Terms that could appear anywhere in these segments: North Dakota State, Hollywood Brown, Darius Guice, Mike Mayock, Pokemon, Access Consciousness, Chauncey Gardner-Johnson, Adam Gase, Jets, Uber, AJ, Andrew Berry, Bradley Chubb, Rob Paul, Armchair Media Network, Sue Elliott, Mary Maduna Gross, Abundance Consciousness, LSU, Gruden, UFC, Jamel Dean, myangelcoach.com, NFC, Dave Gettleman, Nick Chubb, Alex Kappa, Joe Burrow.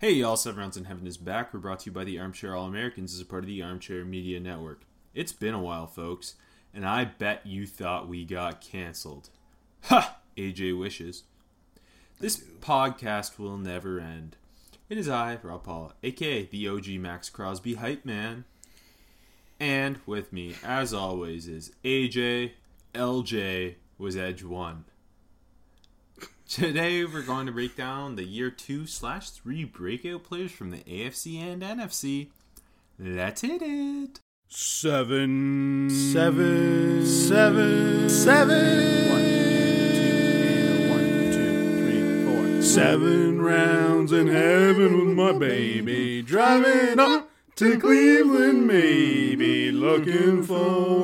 Hey y'all, 7 Rounds in Heaven is back. We're brought to you by the Armchair All-Americans as a part of the Armchair Media Network. It's been a while, folks, and I bet you thought we got canceled. Ha! AJ wishes. This podcast will never end. It is I, Rob Paul, aka the OG Max Crosby Hype Man. And with me, as always, is AJ. LJ was Edge One. Today, we're going to break down the year 2/3 breakout players from the AFC and NFC. Let's hit it. Seven. 7 rounds in heaven with my baby, driving up to Cleveland maybe, looking for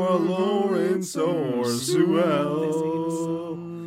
a Lawrence or Sewell.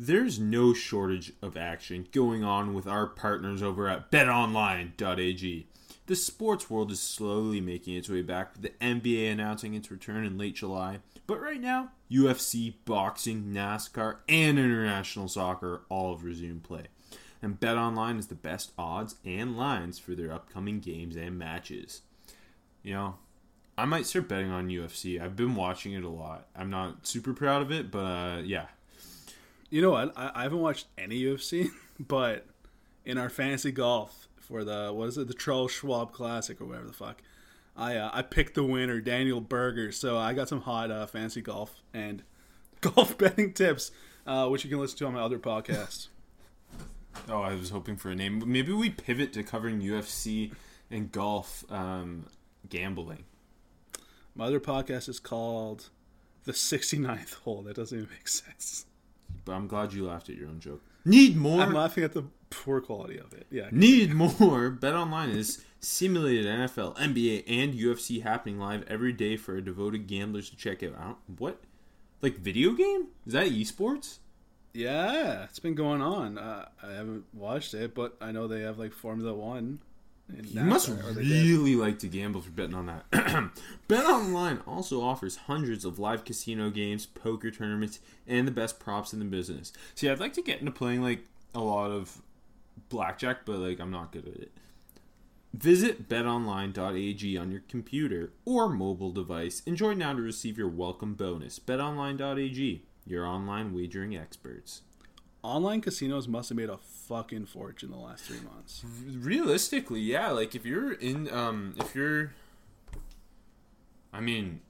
There's no shortage of action going on with our partners over at BetOnline.ag. The sports world is slowly making its way back, with the NBA announcing its return in late July. But right now, UFC, boxing, NASCAR, and international soccer all have resumed play. And BetOnline has the best odds and lines for their upcoming games and matches. You know, I might start betting on UFC. I've been watching it a lot. I'm not super proud of it, but yeah. You know what? I haven't watched any UFC, but in our fantasy golf for the Charles Schwab Classic or whatever the fuck, I picked the winner, Daniel Berger. So I got some hot fantasy golf and golf betting tips, which you can listen to on my other podcast. Oh, I was hoping for a name. Maybe we pivot to covering UFC and golf gambling. My other podcast is called The 69th Hole. That doesn't even make sense. But I'm glad you laughed at your own joke. Need more? I'm laughing at the poor quality of it. Yeah. Need more? BetOnline is simulated NFL, NBA, and UFC happening live every day for our devoted gamblers to check out. What? Like video game? Is that esports? Yeah, it's been going on. I haven't watched it, but I know they have like Formula One. You must really like to gamble for betting on that. BetOnline also offers hundreds of live casino games, poker tournaments, and the best props in the business. See, I'd like to get into playing like a lot of blackjack, but like I'm not good at it. Visit betonline.ag on your computer or mobile device and join now to receive your welcome bonus. Betonline.ag. Your online wagering experts. Online casinos must have made a fucking fortune the last 3 months. Realistically, yeah. Like, if you're in... I mean,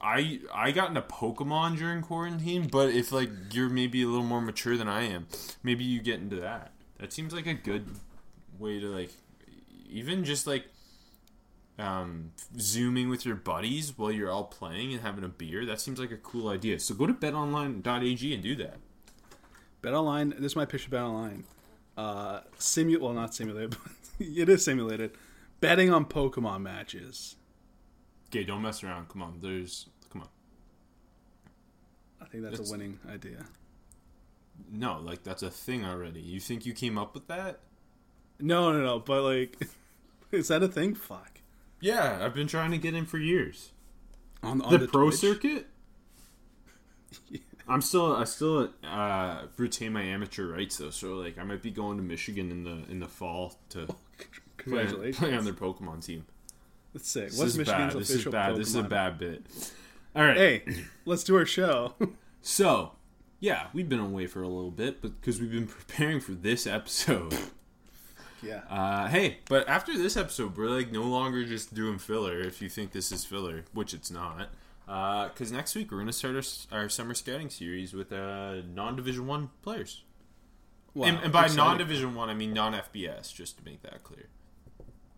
I got into Pokemon during quarantine, but if, like, you're maybe a little more mature than I am, maybe you get into that. That seems like a good way to, like... Even just, like... Zooming with your buddies while you're all playing and having a beer. That seems like a cool idea. So go to betonline.ag and do that. BetOnline, this is my pitch of BetOnline. Well, not simulated, but it is simulated. Betting on Pokemon matches. Okay, don't mess around. Come on. I think that's a winning idea. No, like, that's a thing already. You think you came up with that? No, but, like, is that a thing? Fuck. Yeah, I've been trying to get in for years. On the pro Twitch circuit? Yeah. I still retain my amateur rights though, so like I might be going to Michigan in the fall to play on their Pokemon team. Let's see. What's Michigan's official? This is a bad bit. All right. Hey, let's do our show. So, yeah, we've been away for a little bit, but because we've been preparing for this episode. Yeah. But after this episode, we're like no longer just doing filler. If you think this is filler, which it's not, Because next week we're going to start our summer scouting series with non-Division I players. Wow, and by non-Division I mean non-FBS, just to make that clear.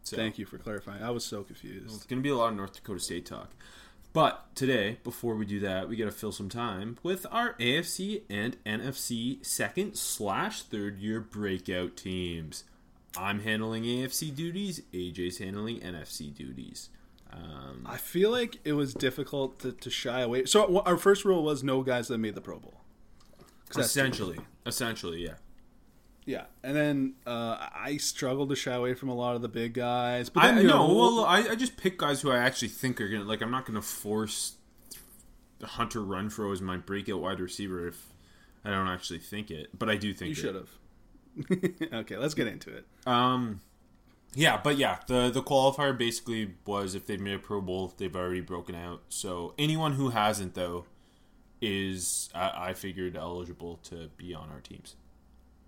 So, thank you for clarifying. I was so confused. Well, it's going to be a lot of North Dakota State talk. But today, before we do that, we got to fill some time with our AFC and NFC second/third year breakout teams. I'm handling AFC duties. AJ's handling NFC duties. I feel like it was difficult to shy away. So our first rule was no guys that made the Pro Bowl. Essentially, yeah. Yeah, and then I struggled to shy away from a lot of the big guys. But then, I just pick guys who I actually think are going to, like, I'm not going to force Hunter Renfro as my breakout wide receiver if I don't actually think it. But I do think you should have. Okay, let's get into it. Yeah, but yeah, the qualifier basically was if they've made a Pro Bowl, they've already broken out. So anyone who hasn't, though, is, I figured, eligible to be on our teams.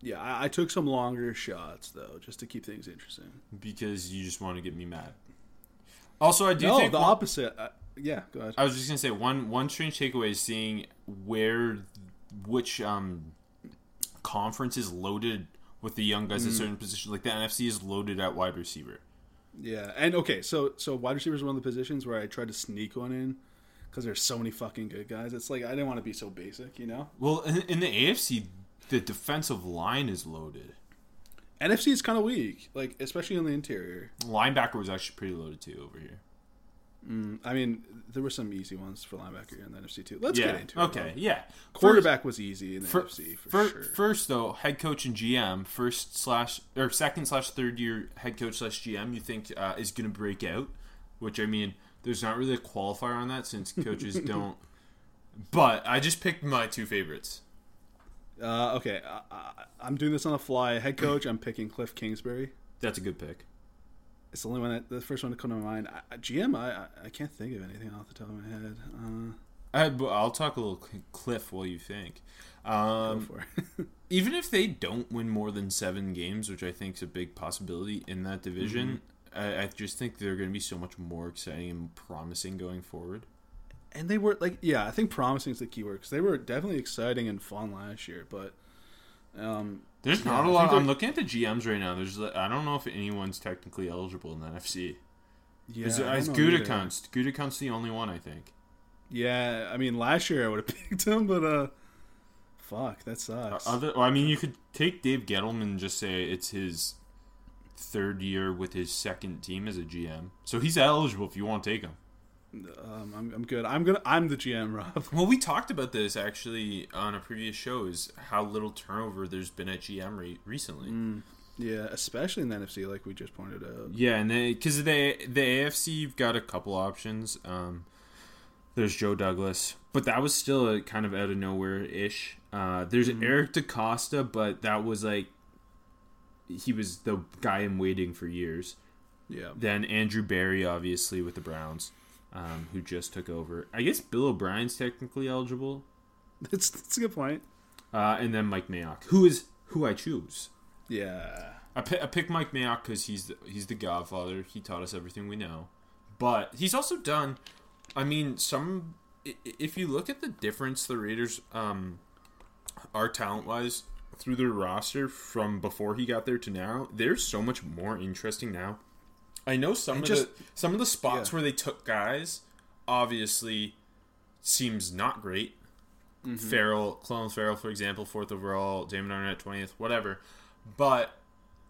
Yeah, I took some longer shots, though, just to keep things interesting. Because you just want to get me mad. Also, I do think... No, the opposite. Yeah, go ahead. I was just going to say, one strange takeaway is seeing which conference is loaded with the young guys at certain positions. Like, the NFC is loaded at wide receiver. Yeah, and okay, so wide receiver is one of the positions where I tried to sneak one in. Because there's so many fucking good guys. It's like, I didn't want to be so basic, you know? Well, in the AFC... the defensive line is loaded. NFC is kind of weak, like especially in the interior. Linebacker was actually pretty loaded too over here. I mean, there were some easy ones for linebacker in the NFC too. Let's get into it. Okay, yeah. Quarterback was easy in the NFC for sure. First though, head coach and GM, second/third year head coach / GM, you think is going to break out? Which I mean, there's not really a qualifier on that since coaches don't. But I just picked my two favorites. Okay, I'm doing this on the fly. Head coach, I'm picking Kliff Kingsbury. That's a good pick. It's the only one, the first one to come to mind. GM, I can't think of anything off the top of my head. I'll talk a little Kliff while you think. Go for it. Even if they don't win more than 7 games, which I think is a big possibility in that division, I just think they're going to be so much more exciting and promising going forward. And they were, like, yeah, I think promising is the key word, because they were definitely exciting and fun last year, but... there's not a lot. I'm looking at the GMs right now. I don't know if anyone's technically eligible in the NFC. Yeah, it's Gutekunst. Gutekunst's the only one, I think. Yeah, I mean, last year I would have picked him, but, fuck, that sucks. I mean, you could take Dave Gettleman and just say it's his 3rd year with his 2nd team as a GM. So he's eligible if you want to take him. I'm good. I'm the GM, Rob. Well, we talked about this actually on a previous show. Is how little turnover there's been at GM recently. Yeah, especially in the NFC, like we just pointed out. Yeah, and because the AFC, you've got a couple options. There's Joe Douglas, but that was still a kind of out of nowhere ish. There's Eric DaCosta, but that was like he was the guy I'm waiting for years. Yeah. Then Andrew Berry, obviously with the Browns. Who just took over. I guess Bill O'Brien's technically eligible. That's a good point. And then Mike Mayock, who I choose. Yeah. I pick Mike Mayock because he's the godfather. He taught us everything we know. But he's also done, I mean, some... If you look at the difference the Raiders are talent-wise through their roster from before he got there to now, they're so much more interesting now. I know some of the spots where they took guys obviously seems not great. Clones Farrell, for example, 4th overall, Damon Arnett 20th, whatever. But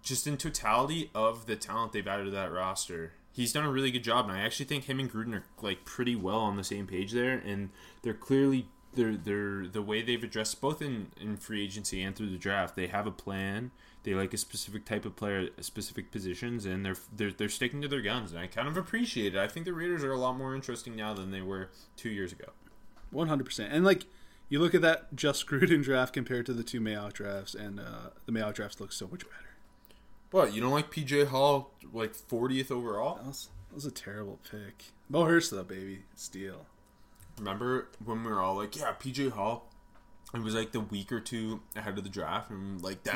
just in totality of the talent they've added to that roster, he's done a really good job, and I actually think him and Gruden are like pretty well on the same page there, and they're clearly they're the way they've addressed both in free agency and through the draft. They have a plan. They like a specific type of player, specific positions, and they're sticking to their guns, and I kind of appreciate it. I think the Raiders are a lot more interesting now than they were 2 years ago. 100%. And, like, you look at that just Gruden draft compared to the 2 Mayock drafts, and the Mayock drafts look so much better. What, you don't like P.J. Hall, like, 40th overall? That was a terrible pick. Mo Hurst, though, baby. Steal. Remember when we were all like, yeah, P.J. Hall... It was like the week or two ahead of the draft, and like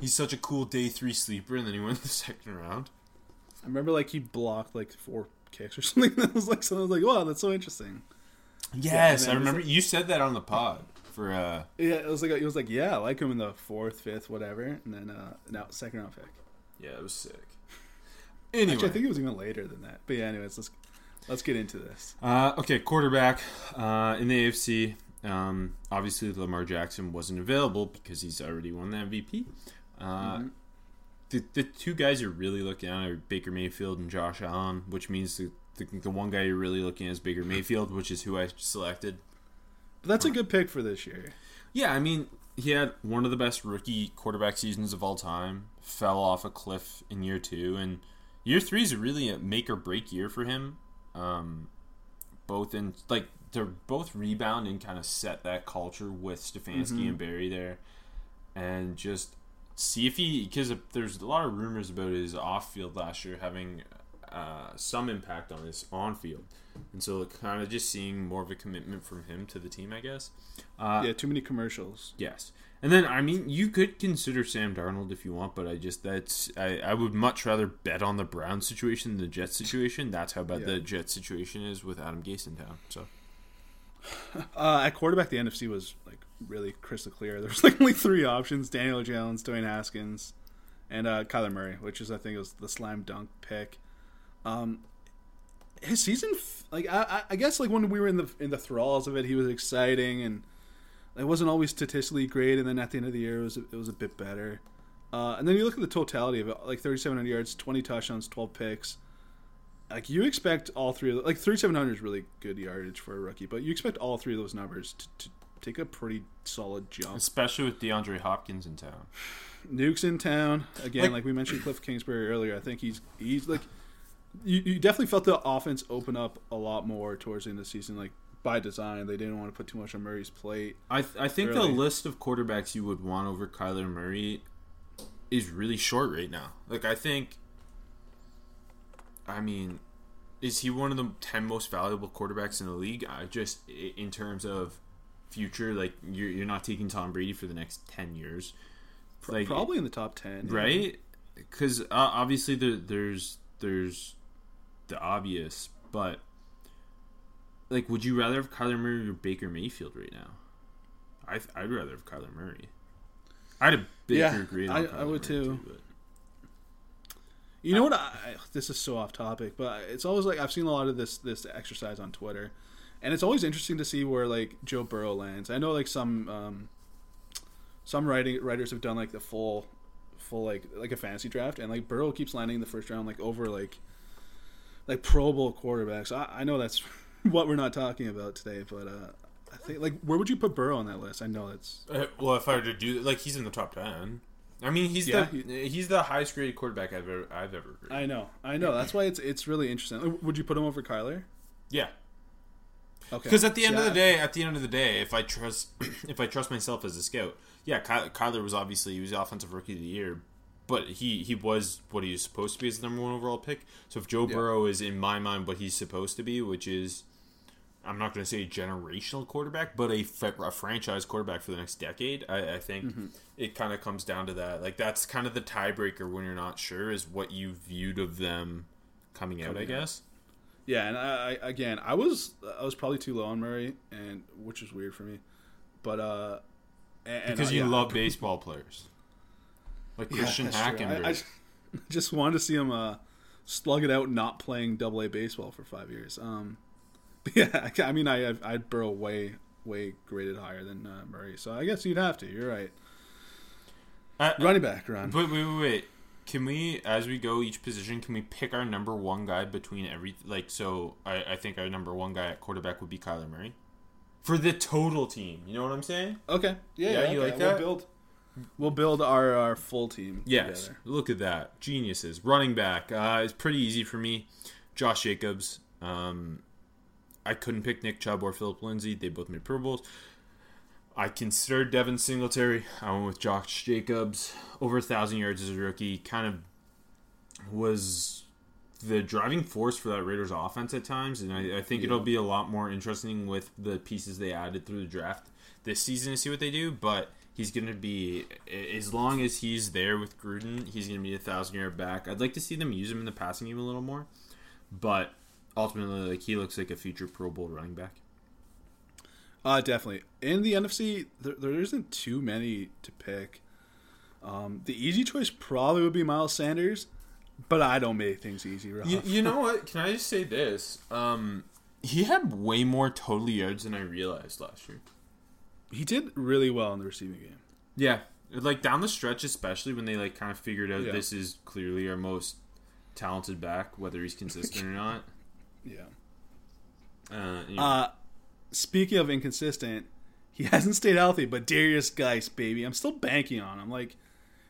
he's such a cool day 3 sleeper, and then he went the 2nd round. I remember like he blocked like 4 kicks or something. That was like wow, that's so interesting. Yes, I remember you said that on the pod. For, it was like I like him in the 4th, 5th, whatever, and then now 2nd round pick. Yeah, it was sick. Anyway, actually, I think it was even later than that. But yeah, anyways, let's get into this. Okay, quarterback in the AFC. Obviously, Lamar Jackson wasn't available because he's already won the MVP. The two guys you're really looking at are Baker Mayfield and Josh Allen, which means the one guy you're really looking at is Baker Mayfield, which is who I selected. That's a good pick for this year. Yeah, I mean, he had one of the best rookie quarterback seasons of all time, fell off a cliff in year 2, and year 3 is really a make-or-break year for him. Both in, like, they're both rebound and kind of set that culture with Stefanski and Barry there, and just see if he, because there's a lot of rumors about his off-field last year having some impact on his on-field. And so kind of just seeing more of a commitment from him to the team, I guess. Yeah, too many commercials. Yes. And then, I mean, you could consider Sam Darnold if you want, but I would much rather bet on the Browns situation than the Jets situation. That's how bad the Jets situation is with Adam Gase in town. So. At quarterback, the NFC was like really crystal clear. There was like only 3 options: Daniel Jones, Dwayne Haskins, and Kyler Murray, which is, I think, it was the slam dunk pick. His season, like I guess, like when we were in the thralls of it, he was exciting and it wasn't always statistically great. And then at the end of the year, it was a bit better. And then you look at the totality of it, like 3,700 yards, 20 touchdowns, 12 picks. Like you expect all 3 of the, like 3,700 is really good yardage for a rookie, but you expect all 3 of those numbers to take a pretty solid jump, especially with DeAndre Hopkins in town. Nuke's in town again, like we mentioned, Kliff Kingsbury earlier. I think he's like. You definitely felt the offense open up a lot more towards the end of the season, like by design. They didn't want to put too much on Murray's plate. I think the list of quarterbacks you would want over Kyler Murray is really short right now. Like I mean, is he one of the 10 most valuable quarterbacks in the league? Just in terms of future, like you're not taking Tom Brady for the next 10 years. Like, probably in the top 10. Right? Because obviously there's the obvious, but like, would you rather have Kyler Murray or Baker Mayfield right now? I'd rather have Kyler Murray. I'd have Baker grade on Kyler I would Murray too. You know what? This is so off topic, but it's always like I've seen a lot of this exercise on Twitter, and it's always interesting to see where like Joe Burrow lands. I know like some writers have done like the full like a fantasy draft, and like Burrow keeps landing in the 1st round like over like Pro Bowl quarterbacks. I know that's what we're not talking about today, but I think like where would you put Burrow on that list? I know that's well, if I were to do like he's in the top 10. I mean he's the highest graded quarterback I've ever graded. I know that's why it's really interesting. Would you put him over Kyler? Yeah. Okay. Because at the end of the day, if I trust myself as a scout, yeah, Kyler was obviously he was the offensive rookie of the year. But he was what he was supposed to be as the number 1 overall pick. So if Joe Burrow is, in my mind, what he's supposed to be, which is, I'm not going to say a generational quarterback, but a franchise quarterback for the next decade, I think it kind of comes down to that. Like, that's kind of the tiebreaker when you're not sure is what you viewed of them coming out, I guess. Yeah, and I was probably too low on Murray, and which is weird for me. But because you love baseball players. Like Christian Hackenberg. I just wanted to see him slug it out not playing AA baseball for 5 years. I mean, I'd Burrow way graded higher than Murray. So I guess you'd have to. You're right. Running back, Ron. Wait. Can we, as we go each position, can we pick our number 1 guy between every... Like, so I think our number 1 guy at quarterback would be Kyler Murray. For the total team. You know what I'm saying? Okay. Yeah, you like that? We'll build our full team. Yes, together. Look at that, geniuses. Running back, it's pretty easy for me. Josh Jacobs. I couldn't pick Nick Chubb or Philip Lindsay. They both made Pro Bowls. I considered Devin Singletary. I went with Josh Jacobs. Over 1,000 yards as a rookie. Kind of was the driving force for that Raiders offense at times, and I think it'll be a lot more interesting with the pieces they added through the draft this season to see what they do, but. He's going to be, as long as he's there with Gruden, he's going to be a 1,000-yard back. I'd like to see them use him in the passing game a little more. But ultimately, like he looks like a future Pro Bowl running back. Definitely. In the NFC, there isn't too many to pick. The easy choice probably would be Miles Sanders, but I don't make things easy, Rob. You know what? Can I just say this? He had way more total yards than I realized last year. He did really well in the receiving game. Yeah. Like, down the stretch, especially when they, like, kind of figured out this is clearly our most talented back, whether he's consistent or not. Yeah. Anyway. Speaking of inconsistent, he hasn't stayed healthy, but Darius Guice, baby. I'm still banking on him. Like,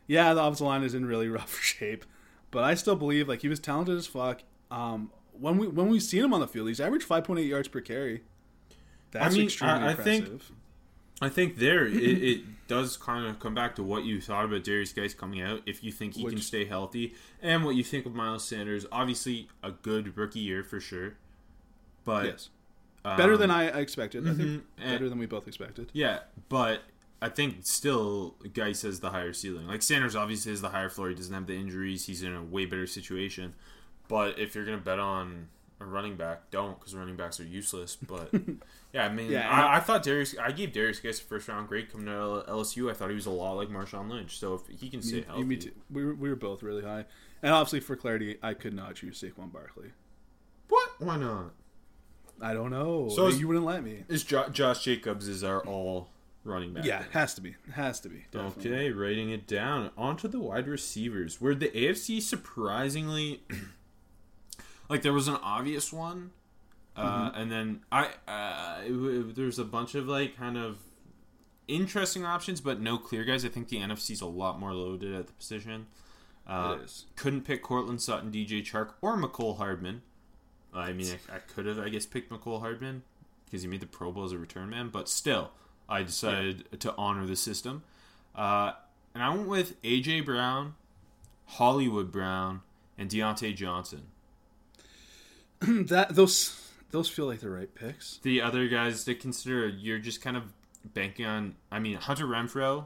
yeah, the offensive line is in really rough shape, but I still believe, like, he was talented as fuck. When we've seen him on the field, he's averaged 5.8 yards per carry. That's extremely impressive. I think there it does kind of come back to what you thought about Darius Guice coming out, if you think he can stay healthy, and what you think of Miles Sanders. Obviously, a good rookie year for sure, but yes. Better than I expected. Mm-hmm. I think better than we both expected. Yeah, but I think still Guice has the higher ceiling. Like, Sanders obviously has the higher floor. He doesn't have the injuries. He's in a way better situation. But if you're going to bet on a running back, don't, because running backs are useless. But I thought I gave Darius Guice a first round grade coming out of LSU. I thought he was a lot like Marshawn Lynch. So if he can stay healthy, me too. We were both really high. And obviously, for clarity, I could not choose Saquon Barkley. What? Why not? I don't know. So you wouldn't let me. Is Josh Jacobs is our all running back? Yeah, it has to be. It has to be. Definitely. Okay, writing it down. On to the wide receivers, where the AFC surprisingly. Like, there was an obvious one, and then there's a bunch of, like, kind of interesting options, but no clear guys. I think the NFC's a lot more loaded at the position. It is. Couldn't pick Cortland Sutton, DJ Chark, or McCole Hardman. I mean, I could have, I guess, picked McCole Hardman because he made the Pro Bowl as a return man, but still, I decided to honor the system. And I went with AJ Brown, Hollywood Brown, and Deontay Johnson. Those feel like the right picks. The other guys to consider, you're just kind of banking on. I mean, Hunter Renfro,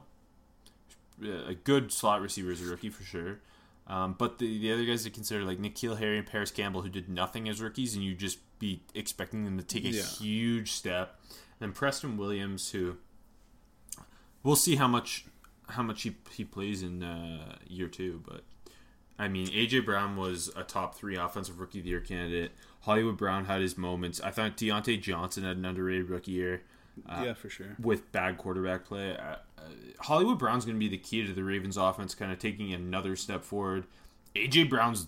a good slot receiver as a rookie for sure. But the other guys to consider, like N'Keal Harry and Paris Campbell, who did nothing as rookies, and you just be expecting them to take a huge step. And then Preston Williams, who we'll see how much he plays in year two, but. I mean, AJ Brown was a top 3 offensive rookie of the year candidate. Hollywood Brown had his moments. I thought Deontay Johnson had an underrated rookie year. Yeah, for sure. With bad quarterback play. Hollywood Brown's going to be the key to the Ravens offense, kind of taking another step forward. AJ Brown's,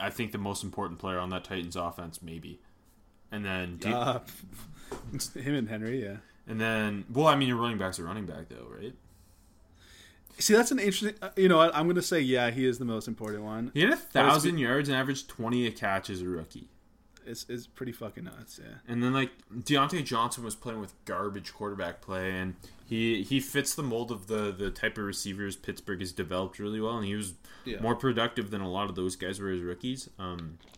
I think, the most important player on that Titans offense, maybe. And then him and Henry, yeah. And then, well, I mean, your running back's a running back, though, right? See, that's an interesting... You know what? I'm going to say, yeah, he is the most important one. He had 1,000 yards and averaged 20 a catch as a rookie. It's pretty fucking nuts, yeah. And then, like, Deontay Johnson was playing with garbage quarterback play, and he fits the mold of the type of receivers Pittsburgh has developed really well, and he was more productive than a lot of those guys were as rookies.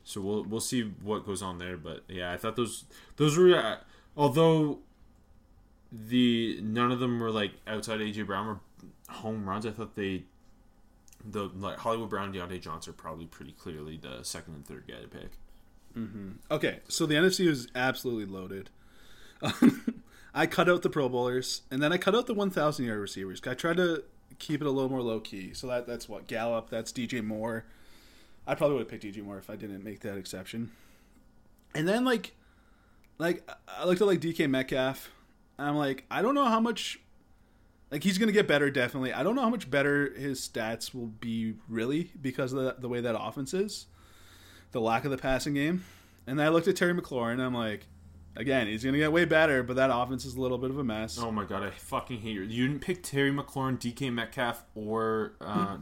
So we'll see what goes on there. But, yeah, I thought those were... although none of them were, like, outside A.J. Brown were home runs, I thought like Hollywood Brown and Deontay Johnson are probably pretty clearly the second and third guy to pick. Mm-hmm. Okay, so the NFC was absolutely loaded. I cut out the Pro Bowlers, and then I cut out the 1,000-yard receivers. I tried to keep it a little more low-key, so that's what? Gallup, that's DJ Moore. I probably would have picked DJ Moore if I didn't make that exception. And then, like I looked at, like, DK Metcalf, and I'm like, I don't know how much... Like, he's going to get better, definitely. I don't know how much better his stats will be, really, because of the way that offense is. The lack of the passing game. And then I looked at Terry McLaurin, and I'm like, again, he's going to get way better, but that offense is a little bit of a mess. Oh, my God. I fucking hate you. You didn't pick Terry McLaurin, DK Metcalf, or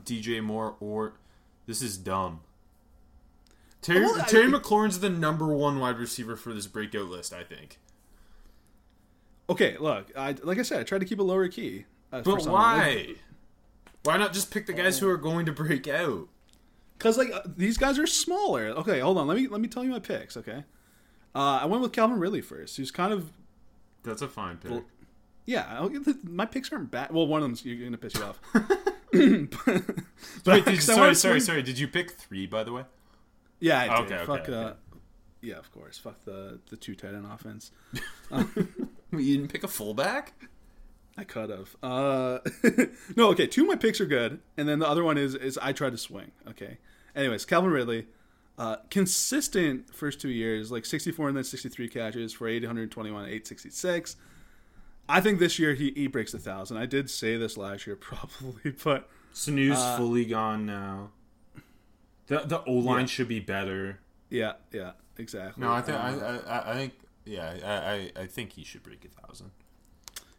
DJ Moore, or... This is dumb. Terry McLaurin's the number 1 wide receiver for this breakout list, I think. Okay, look, like I said, I tried to keep it lower key. But why? Why not just pick the guys who are going to break out? Because, like, these guys are smaller. Okay, hold on. Let me tell you my picks, okay? I went with Calvin Ridley first, who's kind of... That's a fine pick. Well, yeah, my picks aren't bad. Well, one of them's going to piss you off. Wait, sorry. Did you pick 3, by the way? Yeah, I did. Okay. Yeah, of course. Fuck the two tight end offense. You didn't pick a fullback? I could have. No, okay, two of my picks are good, and then the other one is I try to swing. Okay. Anyways, Calvin Ridley, consistent first 2 years, like 64 and then 63 catches for 821, 866. I think this year he breaks 1,000. I did say this last year probably, but... Sanu's fully gone now. The O-line should be better. Yeah, exactly. No, I think he should break 1,000.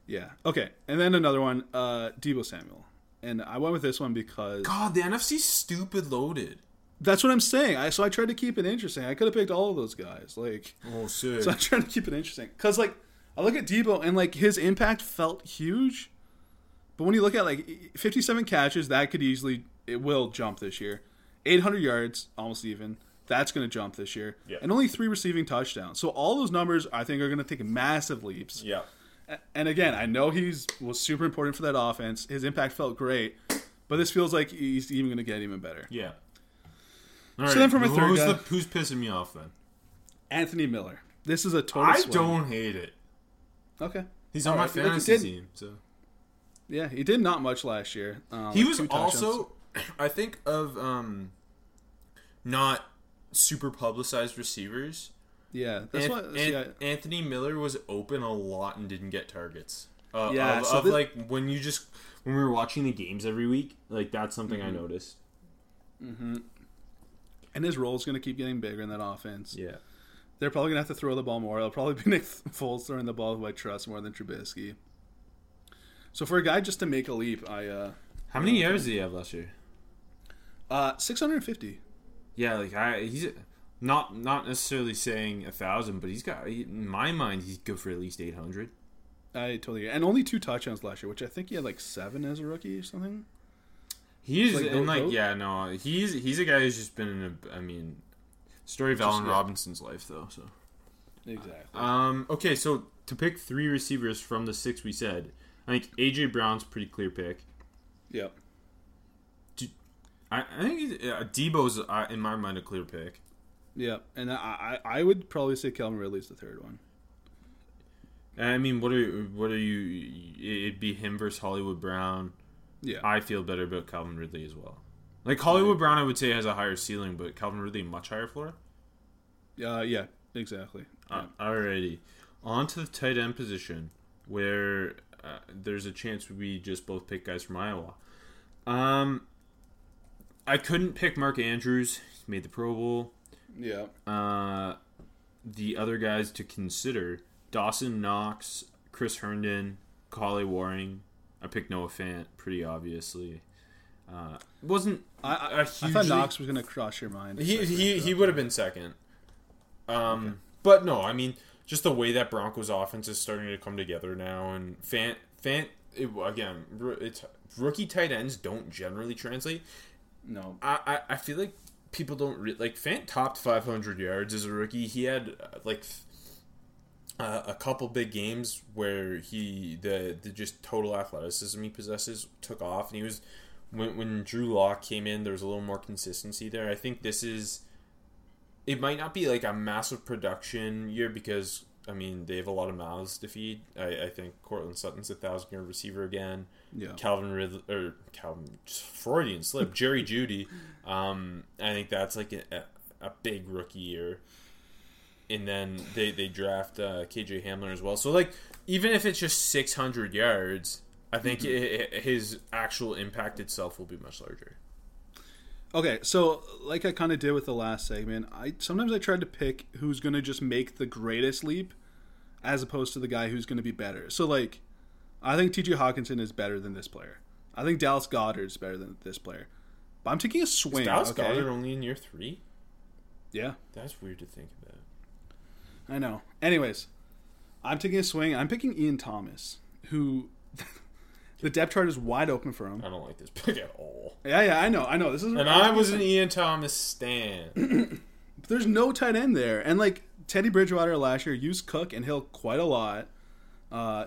Yeah. Okay, and then another one, Deebo Samuel. And I went with this one because... God, the NFC's stupid loaded. That's what I'm saying. So I tried to keep it interesting. I could have picked all of those guys. Like, oh, sick. So I'm trying to keep it interesting. Because, like, I look at Deebo and, like, his impact felt huge. But when you look at, like, 57 catches, that could easily... It will jump this year. 800 yards, almost even. That's going to jump this year. Yeah. And only 3 receiving touchdowns. So all those numbers, I think, are going to take massive leaps. Yeah. And again, I know was super important for that offense. His impact felt great. But this feels like he's even going to get even better. Yeah. All right. So then for my third guy... Who's pissing me off then? Anthony Miller. This is a total swing. Don't hate it. Okay. He's on my fantasy team, so... Yeah, he did not much last year. He was also... I think of not super publicized receivers. Yeah, that's Anthony Miller was open a lot and didn't get targets. When we were watching the games every week, like that's something I noticed. Mm-hmm. And his role is going to keep getting bigger in that offense. Yeah, they're probably going to have to throw the ball more. It'll probably be Nick Foles throwing the ball, who I trust more than Trubisky. So for a guy just to make a leap, how many yards did he have last year? 650. Yeah, like he's not necessarily saying 1,000, but in my mind, he's good for at least 800. I totally agree. And only 2 touchdowns last year, which I think he had like 7 as a rookie or something. He's a guy who's just been story of Allen Robinson's life though. So exactly. Okay, so to pick 3 receivers from the 6 we said, I think AJ Brown's a pretty clear pick. Yep. I think Deebo's, in my mind, a clear pick. Yeah, and I would probably say Calvin Ridley's the third one. I mean, what are you... It'd be him versus Hollywood Brown. Yeah. I feel better about Calvin Ridley as well. Like, Hollywood Brown, I would say, has a higher ceiling, but Calvin Ridley, much higher floor? Yeah, exactly. Yeah. Alrighty. On to the tight end position, where... there's a chance we just both pick guys from Iowa. I couldn't pick Mark Andrews. He made the Pro Bowl. Yeah. The other guys to consider, Dawson Knox, Chris Herndon, Kali Waring. I picked Noah Fant pretty obviously. I thought Knox was going to cross your mind. He would have been second. Okay. But no, I mean... Just the way that Broncos offense is starting to come together now, and Fant again, it's rookie tight ends don't generally translate. No, I feel like people don't like Fant topped 500 yards as a rookie. He had a couple big games where the just total athleticism he possesses took off, and he was when Drew Lock came in, there was a little more consistency there. I think this is. It might not be like a massive production year because, I mean, they have a lot of mouths to feed. I think Cortland Sutton's a 1,000-yard receiver again. Yeah. Calvin Freudian slip. Jerry Jeudy. I think that's like a big rookie year. And then they draft KJ Hamler as well. So, like, even if it's just 600 yards, I think his actual impact itself will be much larger. Okay, so like I kind of did with the last segment, I tried to pick who's going to just make the greatest leap as opposed to the guy who's going to be better. So, like, I think T.J. Hockenson is better than this player. I think Dallas Goedert is better than this player. But I'm taking a swing. Is Dallas Goedert only in year 3? Yeah. That's weird to think about. I know. Anyways, I'm taking a swing. I'm picking Ian Thomas, who... The depth chart is wide open for him. I don't like this pick at all. Yeah, I know. This is and I was an Ian Thomas stan. There's no tight end there. And, like, Teddy Bridgewater last year used Cook and Hill quite a lot.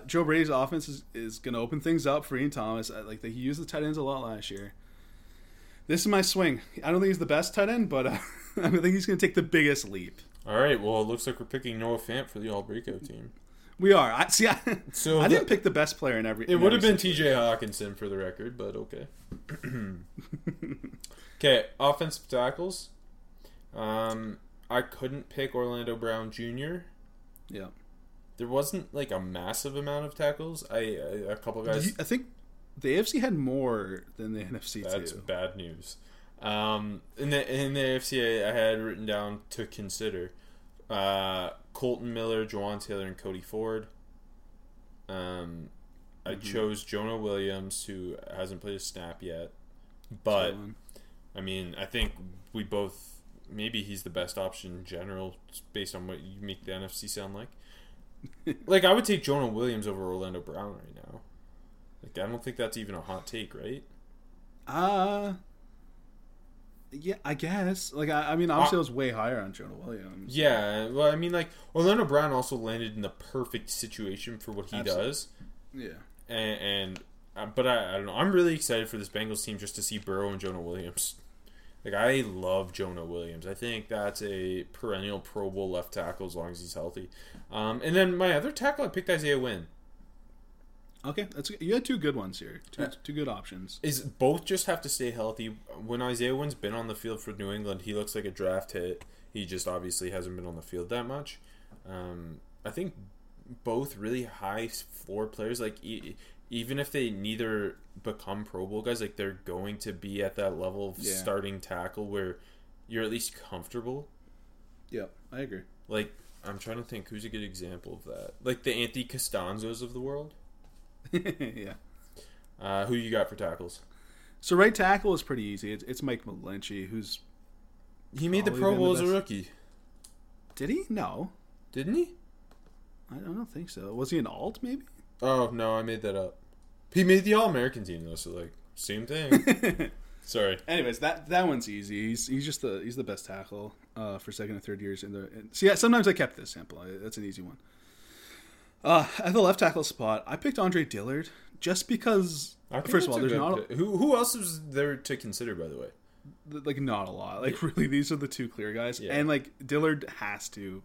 Joe Brady's offense is going to open things up for Ian Thomas. Like, he used the tight ends a lot last year. This is my swing. I don't think he's the best tight end, but I think he's going to take the biggest leap. All right, well, it looks like we're picking Noah Fant for the all-breakout team. We are. I didn't pick the best player in every. It would have been T.J. Hawkinson for the record, but okay. Okay, offensive tackles. I couldn't pick Orlando Brown Jr. Yeah. There wasn't like a massive amount of tackles. A couple guys. I think the AFC had more than the NFC. That's too. Bad news. In the AFC, I had written down to consider. Colton Miller, Juwan Taylor, and Cody Ford. I chose Jonah Williams, who hasn't played a snap yet. But, I mean, I think we both... Maybe he's the best option in general, based on what you make the NFC sound like. Like, I would take Jonah Williams over Orlando Brown right now. Like, I don't think that's even a hot take, right? Yeah, I guess. Like, I mean, obviously I was way higher on Jonah Williams. Yeah, well, I mean, like, Orlando Brown also landed in the perfect situation for what he does. Yeah. But I don't know. I'm really excited for this Bengals team just to see Burrow and Jonah Williams. Like, I love Jonah Williams. I think that's a perennial Pro Bowl left tackle as long as he's healthy. And then my other tackle, I picked Isaiah Wynn. Okay, you had two good ones here. Two good options. Is both just have to stay healthy. When Isaiah Wynn's been on the field for New England, he looks like a draft hit. He just obviously hasn't been on the field that much. I think both really high floor players, like even if they neither become Pro Bowl guys, like they're going to be at that level of starting tackle where you're at least comfortable. Yeah, I agree. Like, I'm trying to think who's a good example of that. Like the Anthony Costanzos of the world. Yeah. Who you got for tackles? So right tackle is pretty easy. It's Mike Malinche, who's... He made the Pro Bowl as a rookie. Did he? No. Didn't he? I don't think so. Was he an alt, maybe? Oh, no, I made that up. He made the All-American team, though, so, like, same thing. Sorry. Anyways, that one's easy. He's the best tackle for second and third years. Sometimes I kept this sample. That's an easy one. At the left tackle spot, I picked Andre Dillard just because. First of all, there's not who else is there to consider. By the way, like not a lot. Like really, these are the two clear guys, and like Dillard has to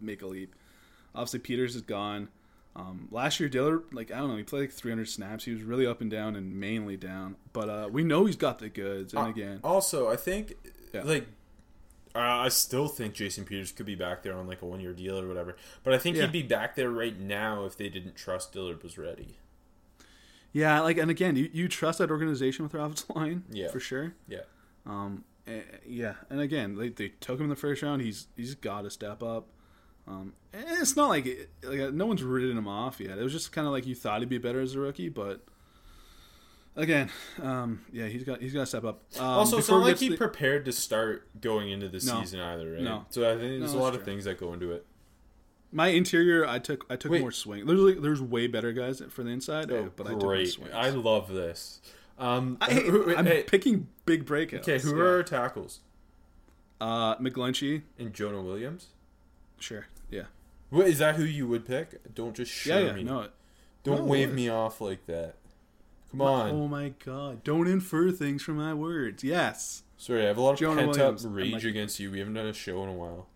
make a leap. Obviously, Peters is gone. Last year, Dillard, like I don't know, he played like 300 snaps. He was really up and down and mainly down, but we know he's got the goods. And again, also I think I still think Jason Peters could be back there on like a one-year deal or whatever. But I think he'd be back there right now if they didn't trust Dillard was ready. Yeah, like, and again, you trust that organization with their offensive line, for sure. Yeah. And again, they took him in the first round. He's got to step up. And it's not like no one's written him off yet. It was just kind of like you thought he'd be better as a rookie, but. Again, he's got to step up. Also, it's not like he prepared to start going into the season either, right? No. So I think there's a lot of things that go into it. My interior, I took more swing. There's way better guys for the inside, but I took more swings. I love this. I'm picking big breakouts. Okay, who are our tackles? McGlinchey. And Jonah Williams? Sure, yeah. Wait, is that who you would pick? Don't just me. No, don't wave me off like that. Come on. Oh, my God. Don't infer things from my words. Yes. Sorry, I have a lot of pent-up rage against you. We haven't done a show in a while.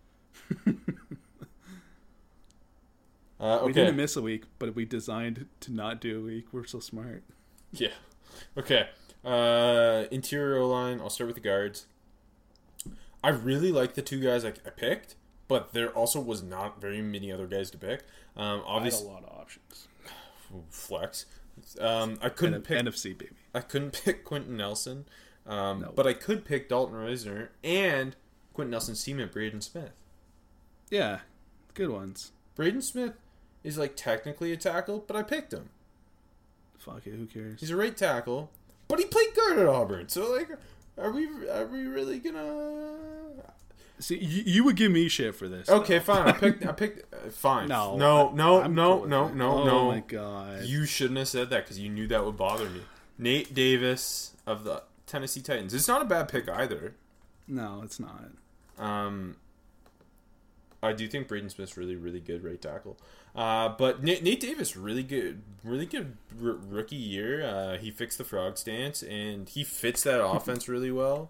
Okay. We didn't miss a week, but we designed to not do a week. We're so smart. Yeah. Okay. Interior line. I'll start with the guards. I really like the two guys I picked, but there also was not very many other guys to pick. Obviously, I had a lot of options. Flex. I couldn't pick NFC baby. I couldn't pick Quentin Nelson, but I could pick Dalton Reisner and Quentin Nelson's teammate Braden Smith. Yeah, good ones. Braden Smith is like technically a tackle, but I picked him. Fuck it, who cares? He's a right tackle, but he played guard at Auburn. So like, are we really gonna? See, you would give me shit for this. Okay, fine. I picked. Fine. No. Oh my God! You shouldn't have said that because you knew that would bother me. Nate Davis of the Tennessee Titans. It's not a bad pick either. No, it's not. I do think Braden Smith's really, really good right tackle. But Nate Davis, really good rookie year. He fixed the frog stance and he fits that offense really well.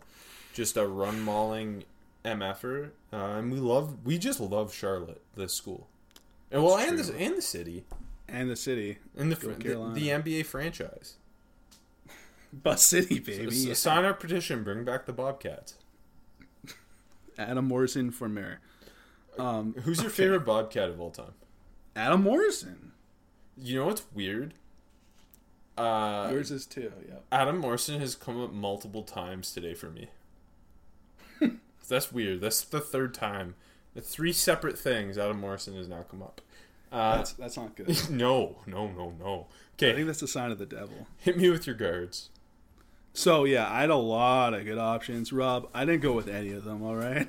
Just a run mauling MFer, and we just love Charlotte, this school. And well, and true. the city. And the NBA franchise. Bus City, baby. So, sign our petition. Bring back the Bobcats. Adam Morrison for mayor. Who's your favorite Bobcat of all time? Adam Morrison. You know what's weird? Yours is too, yeah. Adam Morrison has come up multiple times today for me. That's weird. That's the third time. The three separate things Adam Morrison has now come up. That's not good. No. Okay. I think that's a sign of the devil. Hit me with your guards. So, yeah, I had a lot of good options, Rob. I didn't go with any of them, all right?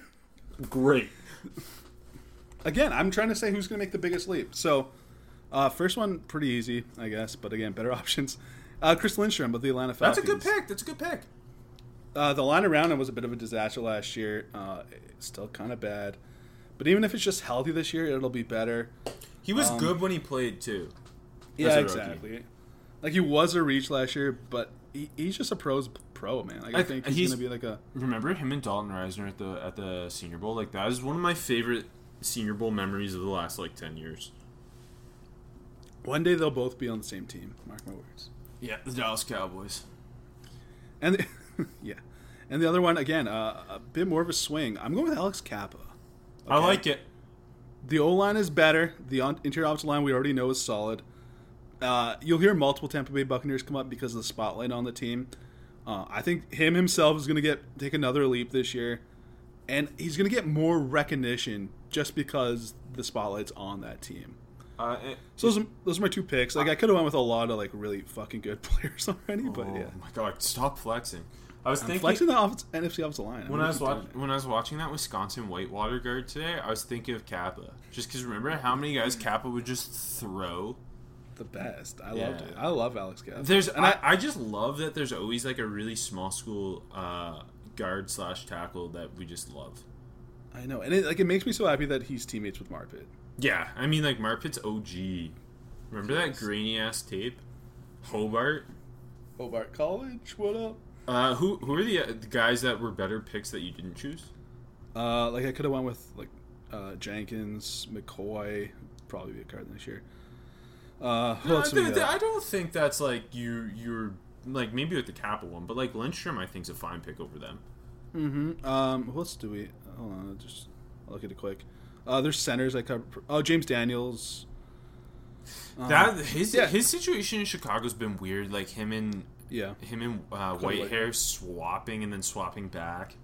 Great. Again, I'm trying to say who's going to make the biggest leap. So, first one, pretty easy, I guess. But, again, better options. Chris Lindstrom of the Atlanta Falcons. That's a good pick. The line around him was a bit of a disaster last year. It's still kind of bad. But even if it's just healthy this year, it'll be better. He was good when he played, too. Yeah, exactly. Like, he was a reach last year, but he's just a pro, man. Like, I think he's going to be like a... Remember him and Dalton Reisner at the Senior Bowl? Like, that is one of my favorite Senior Bowl memories of the last, 10 years. One day they'll both be on the same team. Mark my words. Yeah, the Dallas Cowboys. And... yeah. And the other one, again, a bit more of a swing. I'm going with Alex Kappa. Okay? I like it. The O-line is better. The interior offensive line we already know is solid. You'll hear multiple Tampa Bay Buccaneers come up because of the spotlight on the team. I think himself is going to take another leap this year. And he's going to get more recognition just because the spotlight's on that team. So those are my two picks. Like I could have went with a lot of really fucking good players already, but yeah. Oh my god, stop flexing! I'm flexing the NFC offensive line. When I was watching that Wisconsin Whitewater guard today, I was thinking of Kappa, just because remember how many guys Kappa would just throw. The best. Loved it. I love Alex Kappa. I just love that there's always a really small school guard / tackle that we just love. I know, and it makes me so happy that he's teammates with Marpet. Yeah, I mean, Marpet's OG. Remember that grainy-ass tape? Hobart College, what up? Who are the guys that were better picks that you didn't choose? I could have went with, Jenkins, McCoy, probably be a card this year. I don't think that's, you're maybe with the Kappa one, but, Lindstrom, I think, is a fine pick over them. Mm-hmm. Who else do we... Hold on, just look at it quick. There's centers I cover. Oh, James Daniels. His situation in Chicago's been weird. Him and Whitehair swapping and then swapping back.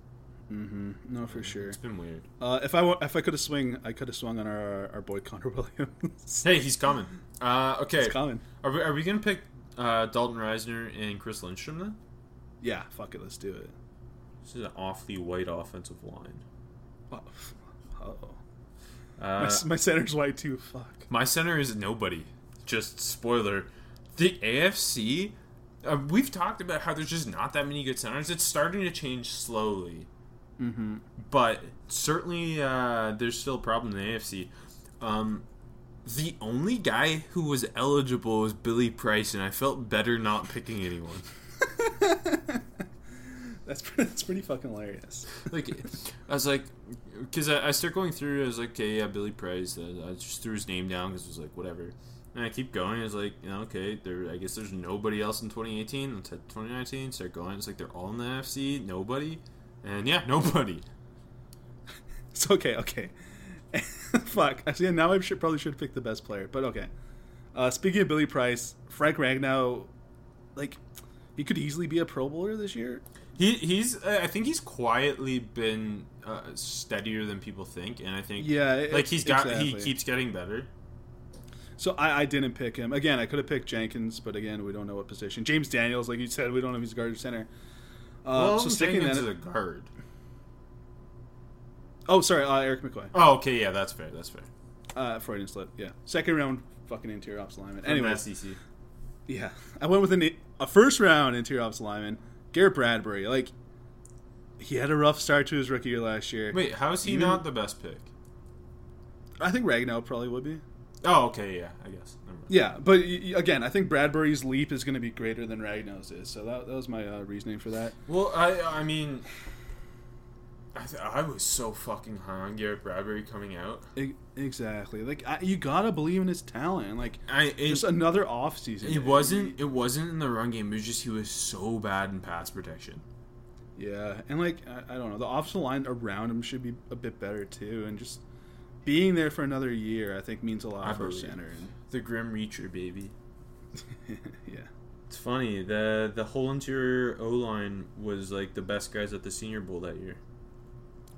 Mm-hmm. No, for sure. It's been weird. If I could have swung, I could have swung on our boy Connor Williams. Hey, he's coming. Okay, he's coming. Are we gonna pick Dalton Reisner and Chris Lindstrom then? Yeah, fuck it, let's do it. This is an awfully white offensive line. Oh. My center's white too. Fuck. My center is nobody. Just spoiler. The AFC. We've talked about how there's just not that many good centers. It's starting to change slowly, but certainly there's still a problem in the AFC. The only guy who was eligible was Billy Price, and I felt better not picking anyone. That's pretty fucking hilarious. I was like, because I started going through. I was like, okay, yeah, Billy Price. I just threw his name down because it was whatever. And I keep going. I was like, okay, I guess there's nobody else in 2018. Let's hit 2019. Start going. It's they're all in the NFC. Nobody, and yeah, nobody. It's okay. Fuck. Actually, now I probably should pick the best player, but okay. Speaking of Billy Price, Frank Ragnow, he could easily be a Pro Bowler this year. He's I think he's quietly been steadier than people think, and I think he keeps getting better. So I didn't pick him. Again, I could have picked Jenkins, but again, we don't know what position. James Daniels, like you said, we don't know if he's guard or center. So sticking Jenkins is a guard. Oh, sorry, Eric McCoy. Oh, okay, yeah, that's fair. Freudian slip. Yeah, second round, fucking interior ops lineman. Anyway, SEC. Yeah, I went with a first round interior ops lineman. Garrett Bradbury, he had a rough start to his rookie year last year. Wait, how is he not the best pick? I think Ragnow probably would be. Oh, okay, yeah, I guess. Yeah, but again, I think Bradbury's leap is going to be greater than Ragnow's is, so that was my reasoning for that. Well, I mean, I was so fucking high on Garrett Bradbury coming out. Exactly. Like, you gotta believe in his talent. Like, just another offseason. It wasn't in the run game. It was just he was so bad in pass protection. Yeah, and, like, I don't know. The offensive line around him should be a bit better, too. And just being there for another year, I think, means a lot for center. And the Grim Reacher, baby. Yeah. It's funny. The whole interior O-line was, like, the best guys at the Senior Bowl that year.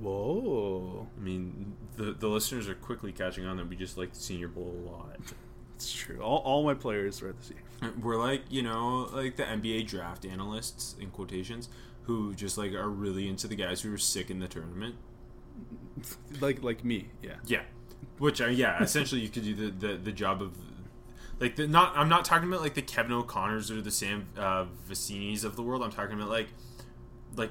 Whoa. I mean, the listeners are quickly catching on that we just like the Senior Bowl a lot. It's true. All my players were at the Senior Bowl. We're like, you know, like the NBA draft analysts, in quotations, who just like are really into the guys who were sick in the tournament. Like me, yeah. Yeah. Which, essentially you could do the job of, like, I'm not talking about like the Kevin O'Connors or the Sam Vicinis of the world. I'm talking about like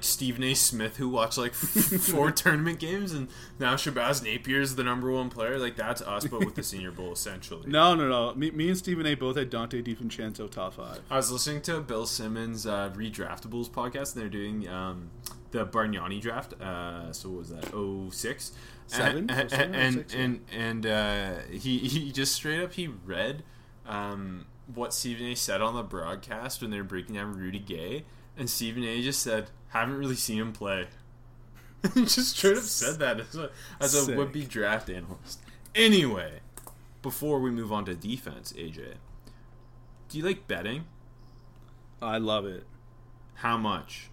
Stephen A. Smith, who watched like 4 tournament games, and now Shabazz Napier's the number one player. Like, that's us, but with the Senior Bowl, essentially. No. Me and Stephen A. both had Dante DiVincenzo top 5. I was listening to Bill Simmons' Redraftables podcast, and they're doing the Bargnani draft. So what was that? 06? He just straight up, he read what Stephen A. said on the broadcast when they were breaking down Rudy Gay. And Stephen A. just said, haven't really seen him play. Just straight up said that as a would-be draft analyst. Anyway, before we move on to defense, AJ, do you like betting? I love it. How much?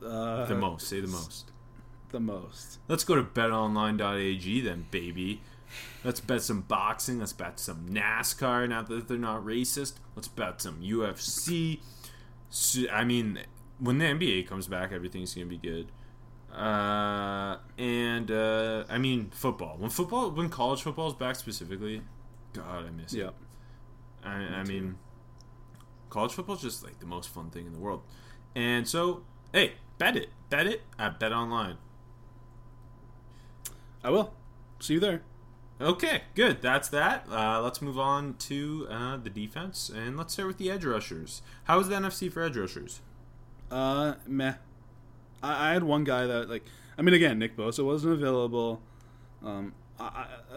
The most. Say the most. The most. Let's go to BetOnline.ag then, baby. Let's bet some boxing. Let's bet some NASCAR, now that they're not racist. Let's bet some UFC. So, I mean, when the NBA comes back, everything's going to be good. I mean, football. When college football is back specifically, God, I miss it. I mean, college football is just like the most fun thing in the world. And so, hey, bet it at BetOnline. I will. See you there. Okay, good. That's that. Let's move on to the defense, and let's start with the edge rushers. How is the NFC for edge rushers? Meh. I had one guy that, like, I mean, again, Nick Bosa wasn't available. Fuck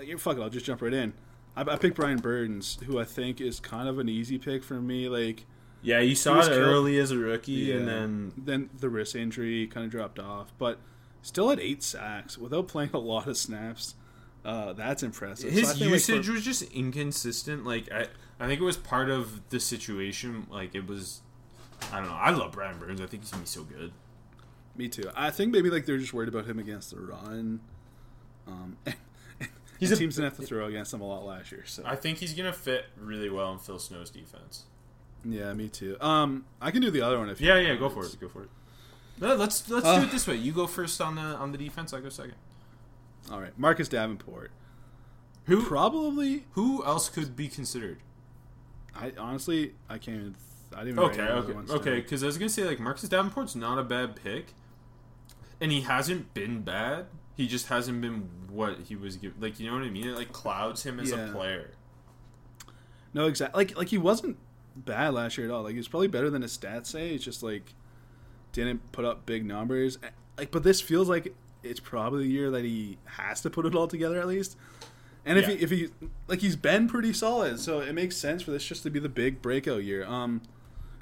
it, I'll just jump right in. I picked Brian Burns, who I think is kind of an easy pick for me. Like, yeah, you saw it early as a rookie, yeah, and then the wrist injury kind of dropped off, but still had 8 sacks without playing a lot of snaps. That's impressive. His usage was just inconsistent. Like, I think it was part of the situation. Like, it was, I don't know. I love Brian Burns. I think he's gonna be so good. Me too. I think maybe like they're just worried about him against the run. Teams didn't have to throw against him a lot last year. So I think he's gonna fit really well in Phil Snow's defense. Yeah, me too. I can do the other one if you want. Go for it. Let's do it this way. You go first on the defense. I go second. All right, Marcus Davenport. Who else could be considered? I can't even. I didn't even. Okay. Because I was gonna say, like, Marcus Davenport's not a bad pick, and he hasn't been bad. He just hasn't been what he was given. Like, you know what I mean? It like clouds him as a player. No, exactly. Like he wasn't bad last year at all. Like, he was probably better than his stats say. It's just like didn't put up big numbers. Like, but this feels like it's probably the year that he has to put it all together at least. And if he's been pretty solid, so it makes sense for this just to be the big breakout year.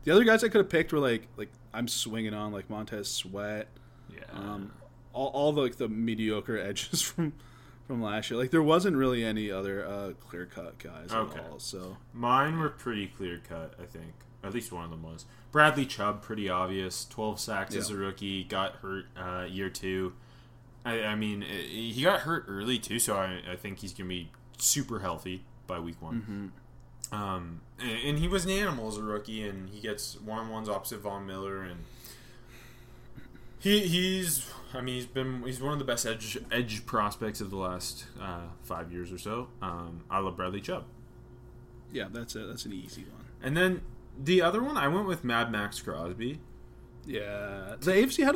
The other guys I could have picked were like I'm swinging on like Montez Sweat. Yeah. All the, like, the mediocre edges from last year. Like, there wasn't really any other clear-cut guys at all. So mine were pretty clear-cut, I think. At least one of them was. Bradley Chubb, pretty obvious. 12 sacks as a rookie, got hurt year 2. I mean, he got hurt early, too, so I think he's going to be super healthy by week 1. Mm-hmm. And he was an animal as a rookie, and he gets one-on-ones opposite Von Miller, and he's one of the best edge prospects of the last 5 years or so. I love Bradley Chubb. Yeah, that's an easy one. And then the other one, I went with Mad Max Crosby. Yeah. The AFC had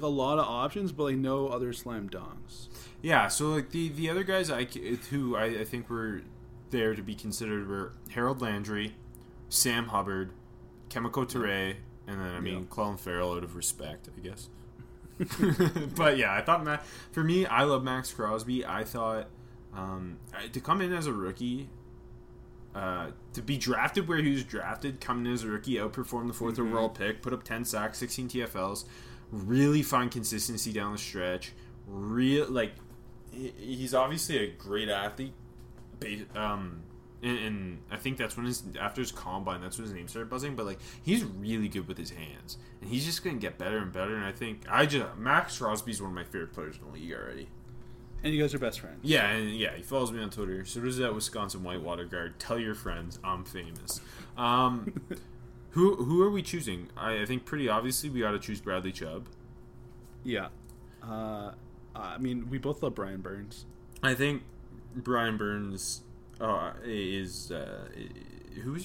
a lot of options, but, like, no other slam dunks. Yeah, so, like, the other guys who I think were there to be considered were Harold Landry, Sam Hubbard, Kemiko Toure, and then, Clelin Ferrell out of respect, I guess. But yeah, I thought for me, I love Max Crosby. I thought to come in as a rookie, to be drafted where he was drafted, come in as a rookie, outperform the fourth overall pick, put up 10 sacks, 16 TFLs, really find consistency down the stretch. He's obviously a great athlete. And I think that's when after his combine, that's when his name started buzzing. But like, he's really good with his hands, and he's just gonna get better and better. And I think Max Crosby's one of my favorite players in the league already. And you guys are best friends. Yeah, and yeah, he follows me on Twitter. So does that Wisconsin Whitewater guard. Tell your friends I'm famous. Who are we choosing? I think pretty obviously we got to choose Bradley Chubb. Yeah, I mean we both love Brian Burns. I think Brian Burns. Oh, who's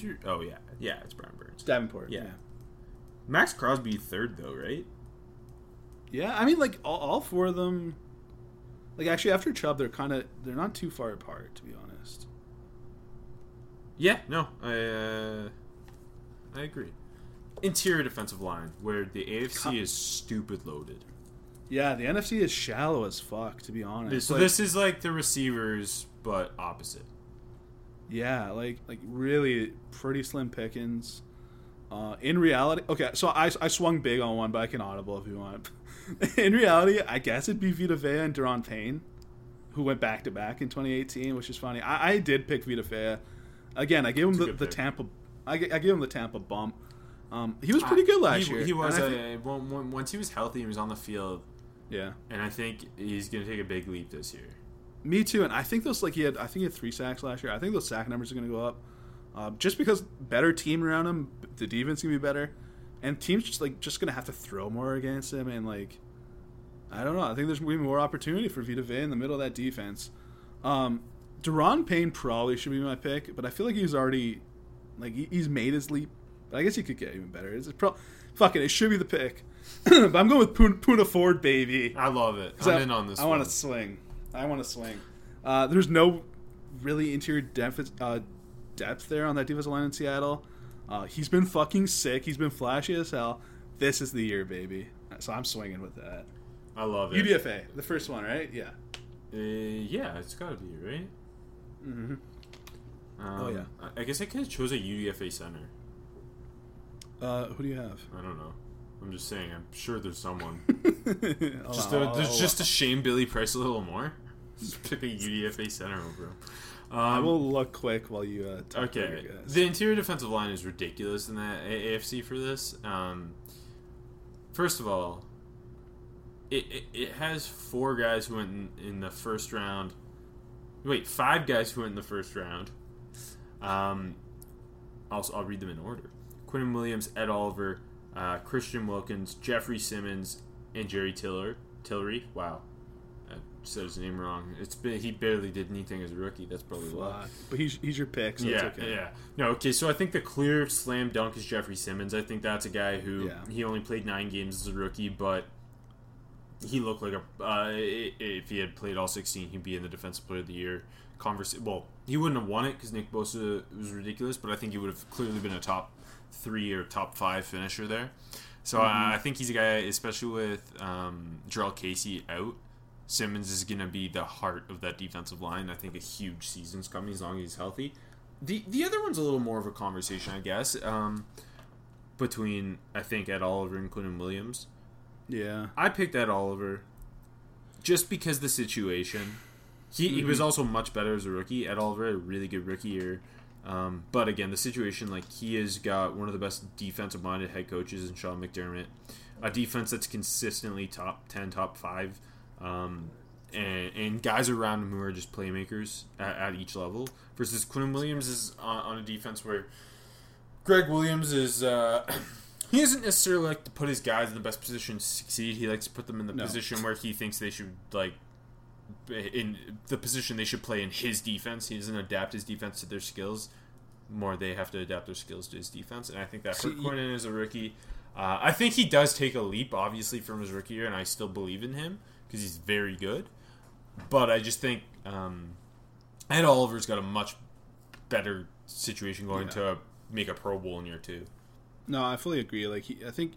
your? Oh yeah, it's Brian Burns. Davenport. Yeah. Max Crosby third though, right? Yeah, I mean like all four of them. Like actually, after Chubb, they're not too far apart, to be honest. Yeah, no, I agree. Interior defensive line, where the AFC is stupid loaded. Yeah, the NFC is shallow as fuck, to be honest. So this is like the receivers, but opposite. Yeah, like really pretty slim pickings. In reality, okay, so I swung big on one, but I can audible if you want. In reality, I guess it'd be Vita Vea and Daron Payne, who went back-to-back in 2018, which is funny. I did pick Vita Vea. Again, I gave him the Tampa. I gave him the Tampa bump. He was pretty good last year. He was. Once he was healthy, he was on the field. Yeah. And I think he's going to take a big leap this year. Me too, and I think he had 3 sacks last year. I think those sack numbers are going to go up, just because better team around him, the defense going to be better, and teams just going to have to throw more against him. And I don't know. I think there's going to be more opportunity for Vita Vea in the middle of that defense. Daron Payne probably should be my pick, but I feel like he's already he's made his leap. But I guess he could get even better. It should be the pick. But I'm going with Puna Ford, baby. I love it. I'm in on this. I want to swing. There's no really interior depth there on that defensive line in Seattle. He's been fucking sick. He's been flashy as hell. This is the year, baby. So I'm swinging with that. I love it. UDFA, the first one, right? Yeah. Yeah, it's got to be, right? Mm-hmm. Yeah. I guess I could have chose a UDFA center. Who do you have? I don't know. I'm just saying. I'm sure there's someone. To shame Billy Price a little more. Just pick a UDFA center over him. I will look quick while you talk. Okay. The interior defensive line is ridiculous in the AFC for this. First of all, it has 4 guys who went in the first round. Wait, 5 guys who went in the first round. I'll read them in order. Quinton Williams, Ed Oliver, Christian Wilkins, Jeffrey Simmons, and Jerry Tillery. Wow. Said his name wrong. He barely did anything as a rookie. That's probably why. But he's your pick, so yeah, it's okay. Yeah. No, okay, so I think the clear slam dunk is Jeffrey Simmons. I think that's a guy who he only played 9 games as a rookie, but he looked like if he had played all 16, he'd be in the Defensive Player of the Year conversation. Well, he wouldn't have won it because Nick Bosa was ridiculous, but I think he would have clearly been a top 3 or top 5 finisher there. So I think he's a guy, especially with Jarrell Casey out, Simmons is going to be the heart of that defensive line. I think a huge season's coming as long as he's healthy. The other one's a little more of a conversation, I guess, between, I think, Ed Oliver and Quinton Williams. Yeah. I picked Ed Oliver just because the situation. He was also much better as a rookie. Ed Oliver had a really good rookie year. But, again, the situation, he has got one of the best defensive-minded head coaches in Sean McDermott, a defense that's consistently top 10, top 5, and guys around him who are just playmakers at each level, versus Quinton Williams is on a defense where Greg Williams is he doesn't necessarily like to put his guys in the best position to succeed. He likes to put them in the position where he thinks they should, in the position they should play in his defense. He doesn't adapt his defense to their skills. More they have to adapt their skills to his defense, and I think that hurt Quinton as a rookie. I think he does take a leap, obviously, from his rookie year, and I still believe in him because he's very good. But I just think Ed Oliver's got a much better situation going to make a Pro Bowl in year 2. No, I fully agree. I think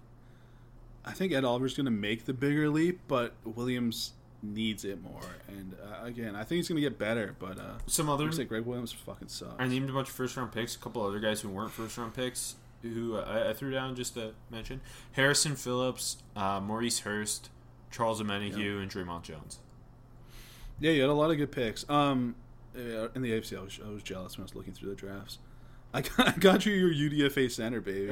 I think Ed Oliver's going to make the bigger leap, but Williams needs it more. And again, I think he's going to get better, but some other looks like Greg Williams fucking sucks. I named a bunch of first-round picks, a couple other guys who weren't first-round picks, who I threw down just to mention. Harrison Phillips, Maurice Hurst, Charles Omenihu, and Draymond Jones. Yeah, you had a lot of good picks. In the AFC, I was jealous when I was looking through the drafts. I got you your UDFA center, baby.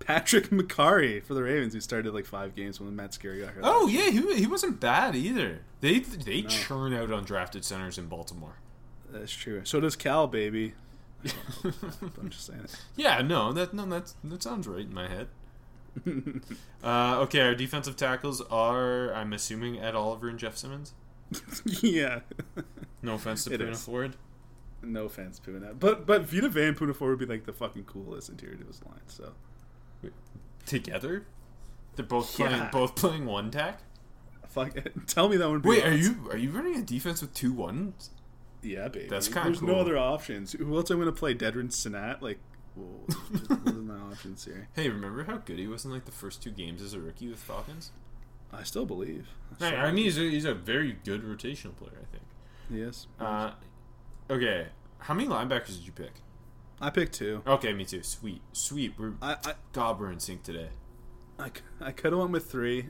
Patrick McCarry for the Ravens, who started like 5 games when Matt Scarry got hurt. Oh, yeah, he wasn't bad either. They churn out undrafted centers in Baltimore. That's true. So does Cal, baby. I'm just saying it. Yeah, that sounds right in my head. Okay, our defensive tackles are, I'm assuming, Ed Oliver and Jeff Simmons. Yeah. No offense to Poona Ford. No offense, Poona. But Vita Vea and Poona Ford would be like the fucking coolest interior to this line. So wait, together, they're both playing one tack. Fuck it. Tell me that one. Wait, awesome. are you running a defense with 2 1s? Yeah, baby. That's kind of cool. There's no other options. Who else am I going to play? Dedrin Sanat? Like, what are my options here? Hey, remember how good he was in like the first 2 games as a rookie with Falcons? I still believe. I mean, he's a very good rotational player, I think. Yes. Okay. How many linebackers did you pick? I picked 2. Okay, me too. Sweet. We're in sync today. I could have went with 3.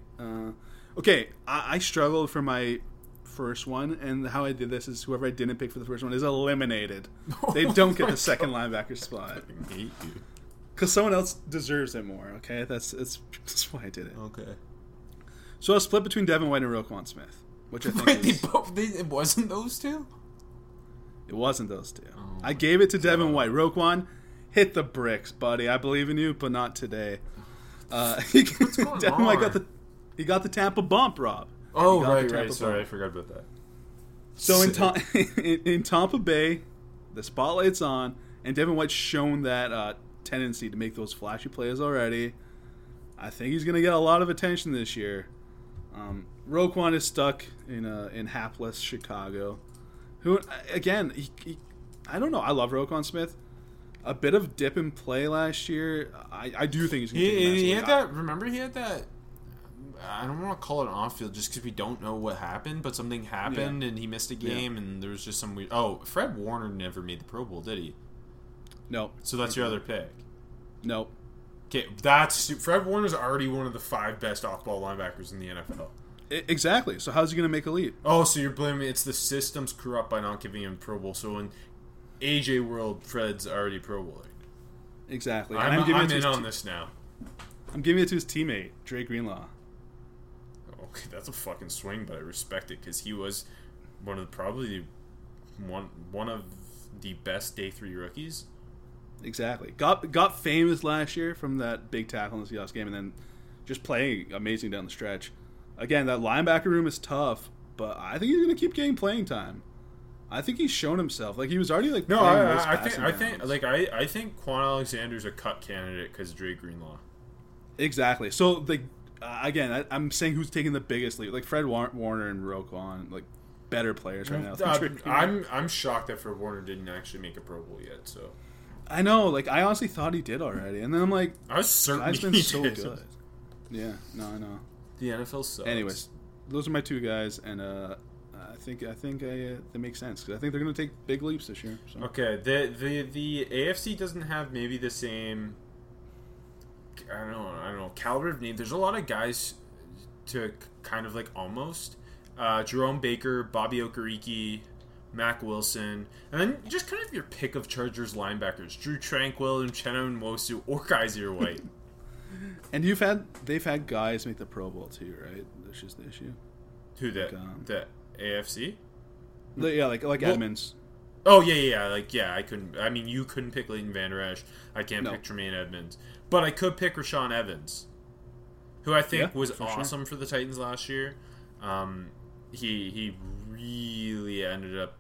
Okay, I struggled for my first one, and how I did this is whoever I didn't pick for the first one is eliminated. They don't get the second linebacker spot. I hate you. Because someone else deserves it more, okay? That's why I did it. Okay. So I was split between Devin White and Roquan Smith, which I think it wasn't those two? It wasn't those two. Oh, I gave it to Devin White. Roquan, hit the bricks, buddy. I believe in you, but not today. What's going Devin on? White got the Tampa bump, Rob. Oh, right. Sorry, I forgot about that. So in Tampa Bay, the spotlight's on, and Devin White's shown that tendency to make those flashy plays already. I think he's going to get a lot of attention this year. Roquan is stuck in hapless Chicago. Who again? I don't know. I love Roquan Smith. A bit of dip in play last year. I do think he's going to. He had that. Remember, he had that. I don't want to call it an off field just because we don't know what happened, but something happened and he missed a game and there was just some weird. Oh, Fred Warner never made the Pro Bowl, did he? No. So that's your other pick. Nope. Okay, that's Fred Warner's already one of the 5 best off-ball linebackers in the NFL. Exactly. So how's he going to make a leap? Oh, so you're blaming it's the system's corrupt by not giving him Pro Bowl. So in AJ world, Fred's already Pro Bowler. Exactly. I'm in on this now. I'm giving it to his teammate, Dre Greenlaw. Okay, that's a fucking swing, but I respect it because he was one of the best day 3 rookies. Exactly. Got famous last year from that big tackle in the Seahawks game, and then just playing amazing down the stretch. Again, that linebacker room is tough, but I think he's going to keep getting playing time. I think he's shown himself. Like he was already like. No, I think Quan Alexander's a cut candidate because Dre Greenlaw. Again, so like again, I'm saying who's taking the biggest leap? Like Fred Warner and Roquan, like better players right now. I'm shocked that Fred Warner didn't actually make a Pro Bowl yet. So. I know, like, I honestly thought he did already. And then I'm like, I was certain he's been so good. Yeah, no, I know. The NFL sucks. Anyways, those are my 2 guys, and I think they make sense, because I think they're going to take big leaps this year. So. Okay, the AFC doesn't have maybe the same, I don't know, caliber of name. There's a lot of guys to kind of, like, almost. Jerome Baker, Bobby Okereke, Mack Wilson, and then just kind of your pick of Chargers linebackers: Drew Tranquill and Uchenna Nwosu or Kaiser White. And they've had guys make the Pro Bowl too, right? That's just the issue. Who that? Like, the AFC? Like Edmonds. Oh yeah. You couldn't pick Leighton Vander Esch. I can't pick Tremaine Edmonds, but I could pick Rashaan Evans, who I think was awesome for the Titans last year. He really ended up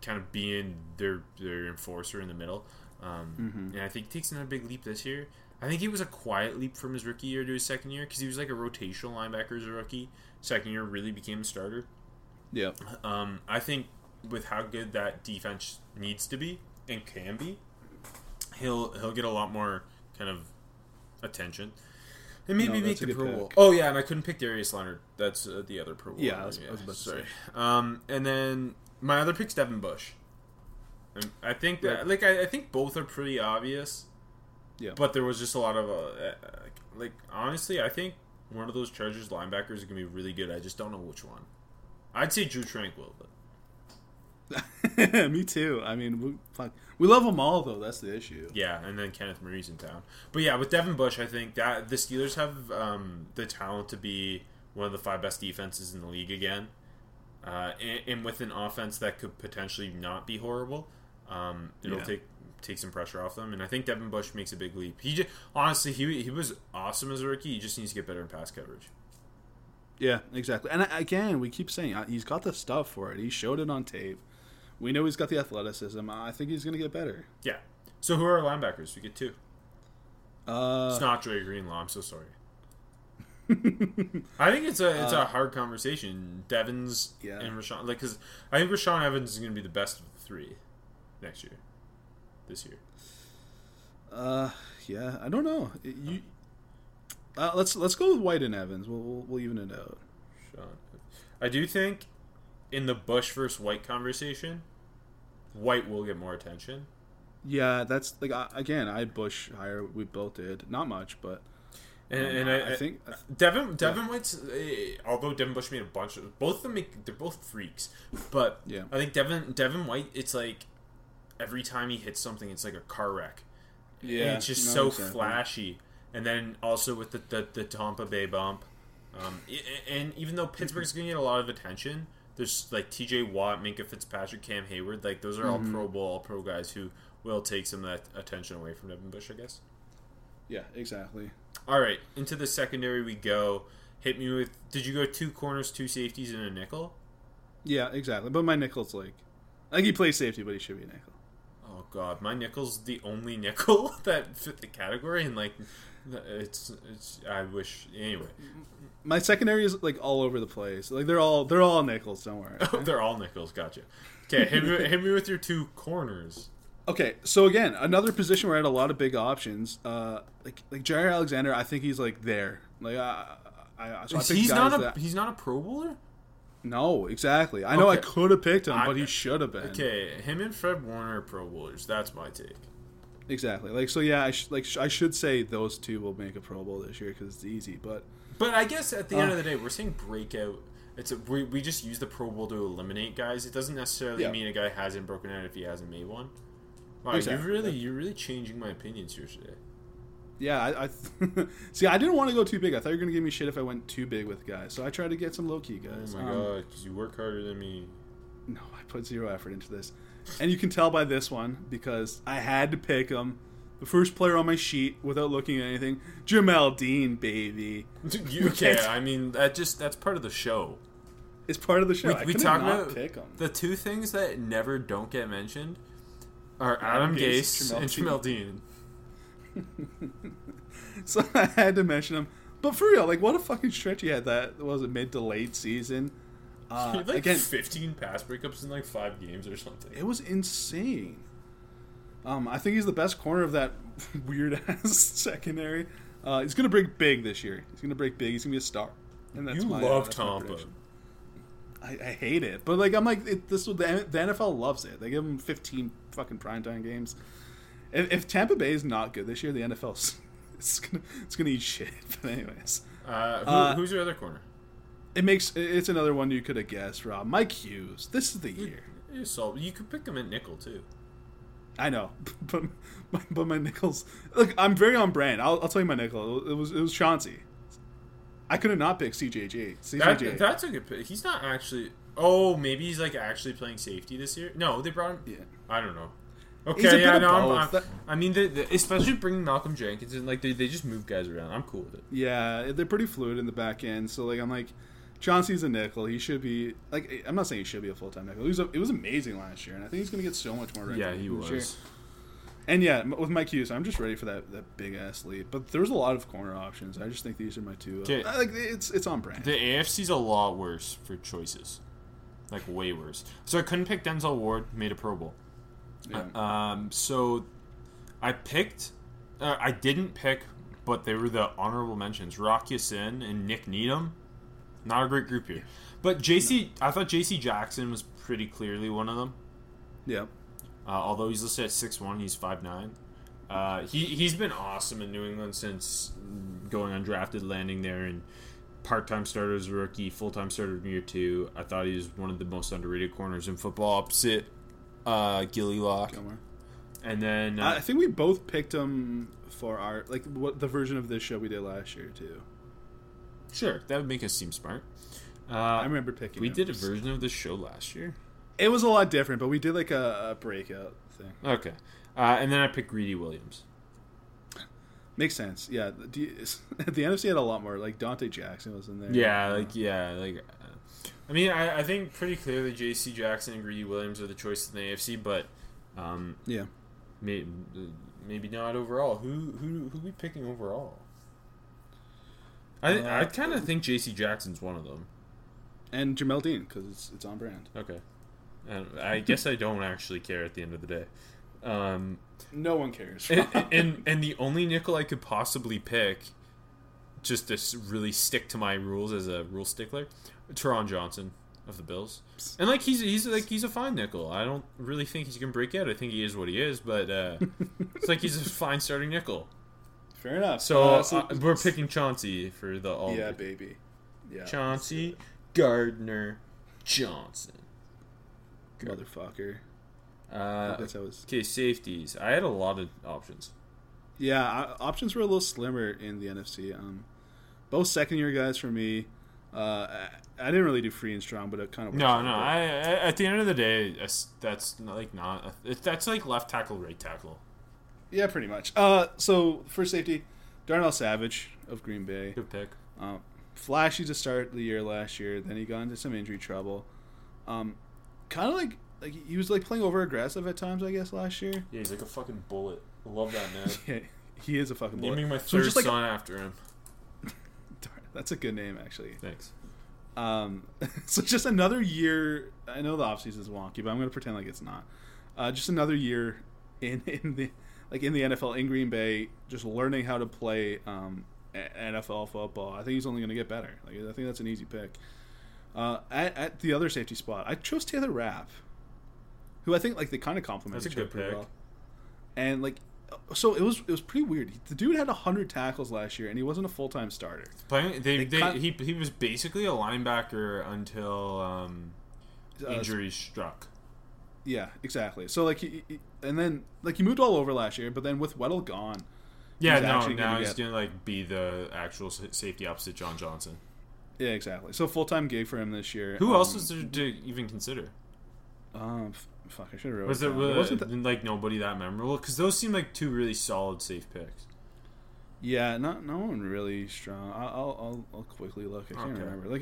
kind of being their enforcer in the middle. And I think he takes another big leap this year. I think it was a quiet leap from his rookie year to his second year because he was like a rotational linebacker as a rookie. Second year really became a starter. Yeah. I think with how good that defense needs to be and can be, he'll get a lot more kind of attention. It made me make the Pro Bowl. Oh, yeah, and I couldn't pick Darius Leonard. That's the other Pro Bowl. Yeah, I was about to say. And then my other pick's Devin Bush. And I think that, like, I think both are pretty obvious. Yeah. But there was just a lot of, like, honestly, I think one of those Chargers linebackers is going to be really good. I just don't know which one. I'd say Drew Tranquill, but. Me too. I mean, we love them all, though. That's the issue. Yeah, and then Kenneth Murray's in town. But yeah, with Devin Bush, I think that the Steelers have the talent to be one of the 5 best defenses in the league again, and with an offense that could potentially not be horrible, it'll take some pressure off them. And I think Devin Bush makes a big leap. Honestly, he was awesome as a rookie. He just needs to get better in pass coverage. Yeah, exactly. And again, we keep saying he's got the stuff for it. He showed it on tape. We know he's got the athleticism. I think he's going to get better. Yeah. So who are our linebackers? We get 2. It's not Dre Greenlaw. I'm so sorry. I think it's a hard conversation. Devins and Rashawn. Like, because I think Rashawn Evans is going to be the best of the 3 next year. This year. Yeah. I don't know. Let's go with White and Evans. We'll even it out. I do think in the Bush versus White conversation, White will get more attention. Yeah, that's like I had Bush higher. We both did, not much, but and I think Devin White's. Although Devin Bush made a bunch of both of them, they're both freaks. But yeah, I think Devin White. It's like every time he hits something, it's like a car wreck. Yeah, and it's just so flashy. And then also with the Tampa Bay bump, and even though Pittsburgh's going to get a lot of attention. There's like T.J. Watt, Minkah Fitzpatrick, Cam Hayward. Like those are all Pro Bowl, all pro guys who will take some of that attention away from Devin Bush, I guess. Yeah, exactly. All right, into the secondary we go. Hit me with. Did you go 2 corners, 2 safeties, and a nickel? Yeah, exactly. But my nickel's like he plays safety, but he should be a nickel. Oh God, my nickel's the only nickel that fit the category, and like it's. I wish anyway. My secondary is like all over the place. Like they're all nickels. Don't worry. Oh, they're all nickels. Gotcha. Okay, hit me with your 2 corners. Okay, so again, another position where I had a lot of big options. Like Jaire Alexander, I think he's like there. Like he's not a Pro Bowler. No, exactly. I know I could have picked him, but he should have been. Okay, him and Fred Warner are Pro Bowlers. That's my take. Exactly. Like so, yeah. I should say those 2 will make a Pro Bowl this year because it's easy, but. But I guess at the end of the day, we're saying breakout. We just use the Pro Bowl to eliminate guys. It doesn't necessarily mean a guy hasn't broken out if he hasn't made one. Wow, exactly. You're really changing my opinions here today. Yeah, I see. I didn't want to go too big. I thought you were gonna give me shit if I went too big with guys. So I tried to get some low key guys. Oh my god, because you work harder than me. No, I put 0 effort into this, and you can tell by this one because I had to pick them. The first player on my sheet, without looking at anything, Jamel Dean, baby. Okay, I mean that's part of the show. It's part of the show. We talk about pick them. The 2 things that never don't get mentioned are Adam Gase and Jamel Dean. So I had to mention him, but for real, like what a fucking stretch he had. That was a mid to late season. He had 15 pass breakups in like 5 games or something. It was insane. I think he's the best corner of that weird-ass secondary. He's going to break big this year. He's going to break big. He's going to be a star. And that's love Tampa. I hate it. But, like, I'm like, the NFL loves it. They give him 15 fucking primetime games. If Tampa Bay is not good this year, the NFL's it's gonna eat shit. But anyways. Who's your other corner? It's another one you could have guessed, Rob. Mike Hughes. This is the year. You could pick him at nickel, too. I know, but my nickels. Look, I'm very on brand. I'll tell you my nickel. It was Chauncey. I could have not picked CJJ. That's a good pick. He's not actually. Oh, maybe he's like actually playing safety this year. No, they brought him. Yeah. I don't know. Okay, yeah, no. Especially bringing Malcolm Jenkins in, like they just move guys around. I'm cool with it. Yeah, they're pretty fluid in the back end. So like I'm like, Chauncey's a nickel. He should be like. I'm not saying he should be a full time nickel. It was amazing last year, and I think he's going to get so much more. Yeah, he was. Year. And yeah, with Mike Hughes, I'm just ready for that big ass lead. But there's a lot of corner options. I just think these are my 2. Like it's on brand. The AFC's a lot worse for choices, like way worse. So I couldn't pick Denzel Ward. Made a Pro Bowl. Yeah. So I didn't pick but they were the honorable mentions. Rocky Sin and Nick Needham. Not a great group here. But JC, I thought JC Jackson was pretty clearly one of them. Yeah. Although he's listed at 6'1", he's 5'9". He's been awesome in New England since going undrafted, landing there, and part-time starter as a rookie, full-time starter in year two. I thought he was one of the most underrated corners in football, opposite Gilly Locke. And then I think we both picked him for our the version of this show we did last year too. Sure, that would make us seem smart. I remember picking. We did a version of this show last year. It was a lot different, but we did like a breakout thing. Okay, and then I picked Greedy Williams. Makes sense. Yeah, the NFC had a lot more. Like Dante Jackson was in there. I mean, I think pretty clearly J.C. Jackson and Greedy Williams are the choices in the AFC, but yeah. Maybe not overall. Who are we picking overall? I kind of think J.C. Jackson's one of them, and Jamel Dean because it's on brand. Okay, I guess I don't actually care at the end of the day. No one cares. and the only nickel I could possibly pick, just to really stick to my rules as a rule stickler, Teron Johnson of the Bills, and he's a fine nickel. I don't really think he's gonna break out. I think he is what he is, but it's he's a fine starting nickel. Fair enough. So we're picking Chauncey for the all. Yeah, baby. Yeah. Chauncey Gardner Johnson. Motherfucker. Okay, safeties. I had a lot of options. Yeah, options were a little slimmer in the NFC. Both second-year guys for me. I didn't really do free and strong, but it kind of worked. No. At the end of the day, that's not left tackle, right tackle. Yeah, pretty much. So for safety, Darnell Savage of Green Bay. Good pick. Flashy to start the year last year. Then he got into some injury trouble. Kind of like he was playing over aggressive at times, I guess, last year. Yeah, he's like a fucking bullet. I love that man. Yeah, he is a fucking bullet. Naming my third son after him. Darn, that's a good name, actually. Thanks. So just another year. I know the offseason is wonky, but I'm going to pretend like it's not. Just another year in the NFL in Green Bay, just learning how to play NFL football. I think he's only going to get better. I think that's an easy pick. At the other safety spot, I chose Taylor Rapp, who I think they kind of complement each other pretty well. And so it was pretty weird. The dude had 100 tackles last year, and he wasn't a full time starter. He was basically a linebacker until injuries struck. Yeah, exactly. So he moved all over last year, but then with Weddle gone, he's gonna be the actual safety opposite John Johnson. Yeah, exactly. So full-time gig for him this year. Who else is there to even consider? Fuck, I should have wrote it down. Wasn't nobody that memorable? Because those seem like two really solid safe picks. Yeah, no one really strong. I'll quickly look. I can't remember. I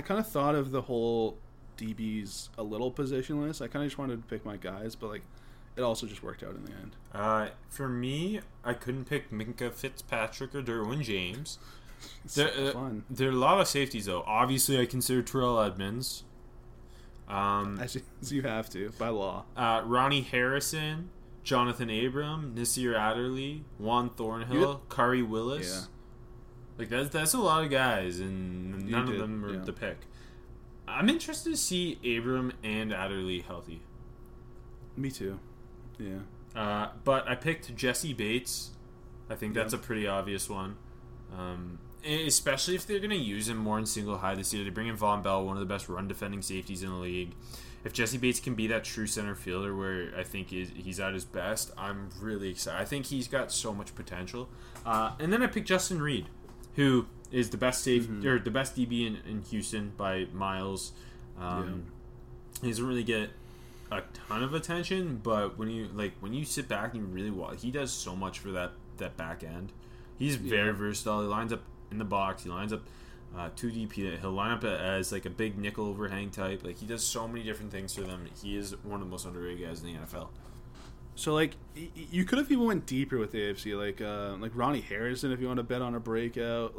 kind of thought of the whole DBs a little positionless. I kind of just wanted to pick my guys, but it also just worked out in the end. For me, I couldn't pick Minkah Fitzpatrick or Derwin James. There are a lot of safeties though. Obviously, I consider Terrell Edmonds. As you have to by law. Ronnie Harrison, Jonathan Abram, Nasir Adderley, Juan Thornhill, Kari Willis. Yeah. That's a lot of guys, and none of them were the pick. I'm interested to see Abram and Adderley healthy. Me too. Yeah. But I picked Jesse Bates. I think that's a pretty obvious one. Especially if they're going to use him more in single high this year. They bring in Von Bell, one of the best run-defending safeties in the league. If Jesse Bates can be that true center fielder where I think he's at his best, I'm really excited. I think he's got so much potential. And then I picked Justin Reed, who is the best the best DB in Houston by miles. He doesn't really get a ton of attention, but when you sit back and really watch, he does so much for that back end. He's very versatile. He lines up in the box. He lines up 2DP. He'll line up as a big nickel overhang type. He does so many different things for them. He is one of the most underrated guys in the NFL. So you could have even went deeper with the AFC, Ronnie Harrison if you want to bet on a breakout.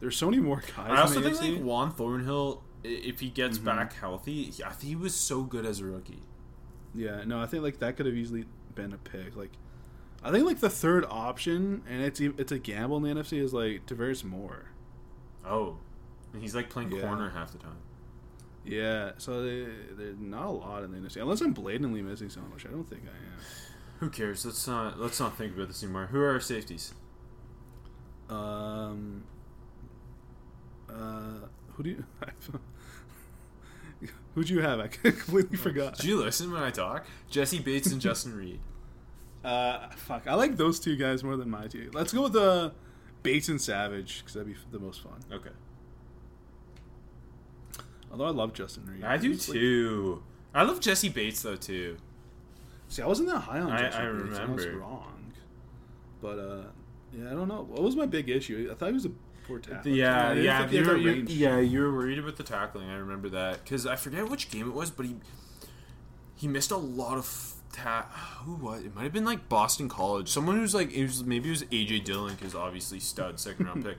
There's so many more guys. I also think Juan Thornhill, if he gets back healthy, I think he was so good as a rookie. Yeah, no, I think that could have easily been a pick. I think like the third option, and it's a gamble in the NFC, is like Tavares Moore. Oh, and he's like playing corner half the time. Yeah, so there's not a lot in the NFC unless I'm blatantly missing someone, which I don't think I am. Who cares? Let's not think about this anymore. Who are our safeties? Who'd you have? I completely forgot. Did you listen when I talk? Jesse Bates and Justin Reed. I like those two guys more than my two. Let's go with the Bates and Savage, because that'd be the most fun. Okay. Although I love Justin Reed. I do too. I love Jesse Bates though too. See, I wasn't that high on Justin Reed. I remember. I was wrong. But yeah, I don't know. What was my big issue? I thought he was a poor tackler. Yeah. You were worried about the tackling. I remember that because I forget which game it was, but he missed a lot of. Who was it? Might have been like Boston College. Someone who's like it was AJ Dillon, because obviously stud second round pick.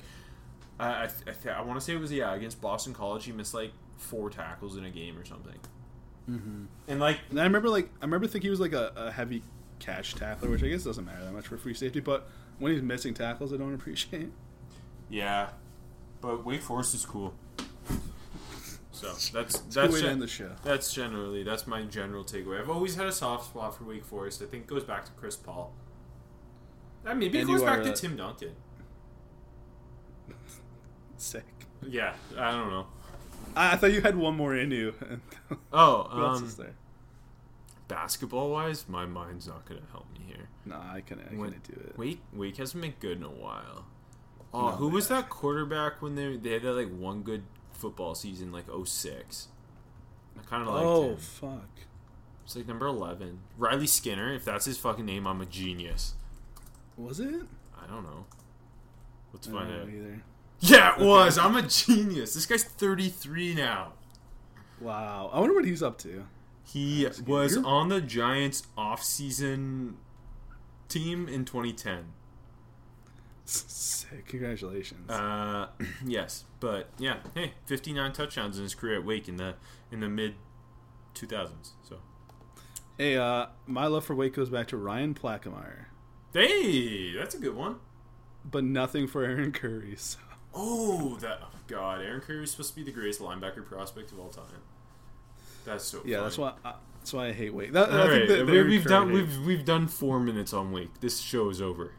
I want to say it was against Boston College. He missed like 4 tackles in a game or something. Mm-hmm. And like, and I remember thinking he was like a heavy catch tackler, which I guess doesn't matter that much for free safety. But when he's missing tackles, I don't appreciate. Yeah, but Wake Forest is cool. So that's the end of the show. That's my general takeaway. I've always had a soft spot for Wake Forest. I think it goes back to Chris Paul. Maybe it goes back to Tim Duncan. Sick. Yeah, I don't know. I thought you had one more in you. What else is there? Basketball wise, my mind's not gonna help me here. Nah, I couldn't do it. Wake hasn't been good in a while. Oh, who was that quarterback when they had that like one good football season, like 06? I kind of liked him. Oh, fuck. It's like number 11. Riley Skinner, if that's his fucking name, I'm a genius. Was it? I don't know. Let's find out. Either. Yeah, it was. I'm a genius. This guy's 33 now. Wow. I wonder what he's up to. He was on the Giants off-season team in 2010. Sick. Congratulations. Yes, but yeah, hey, 59 touchdowns in his career at Wake in the mid 2000s. So, hey, my love for Wake goes back to Ryan Plackemeyer. Hey, that's a good one. But nothing for Aaron Curry. So. God, Aaron Curry was supposed to be the greatest linebacker prospect of all time. That's so. Yeah, funny. That's why I hate Wake. We've done 4 minutes on Wake. This show is over.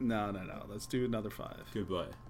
No. Let's do another 5. Goodbye.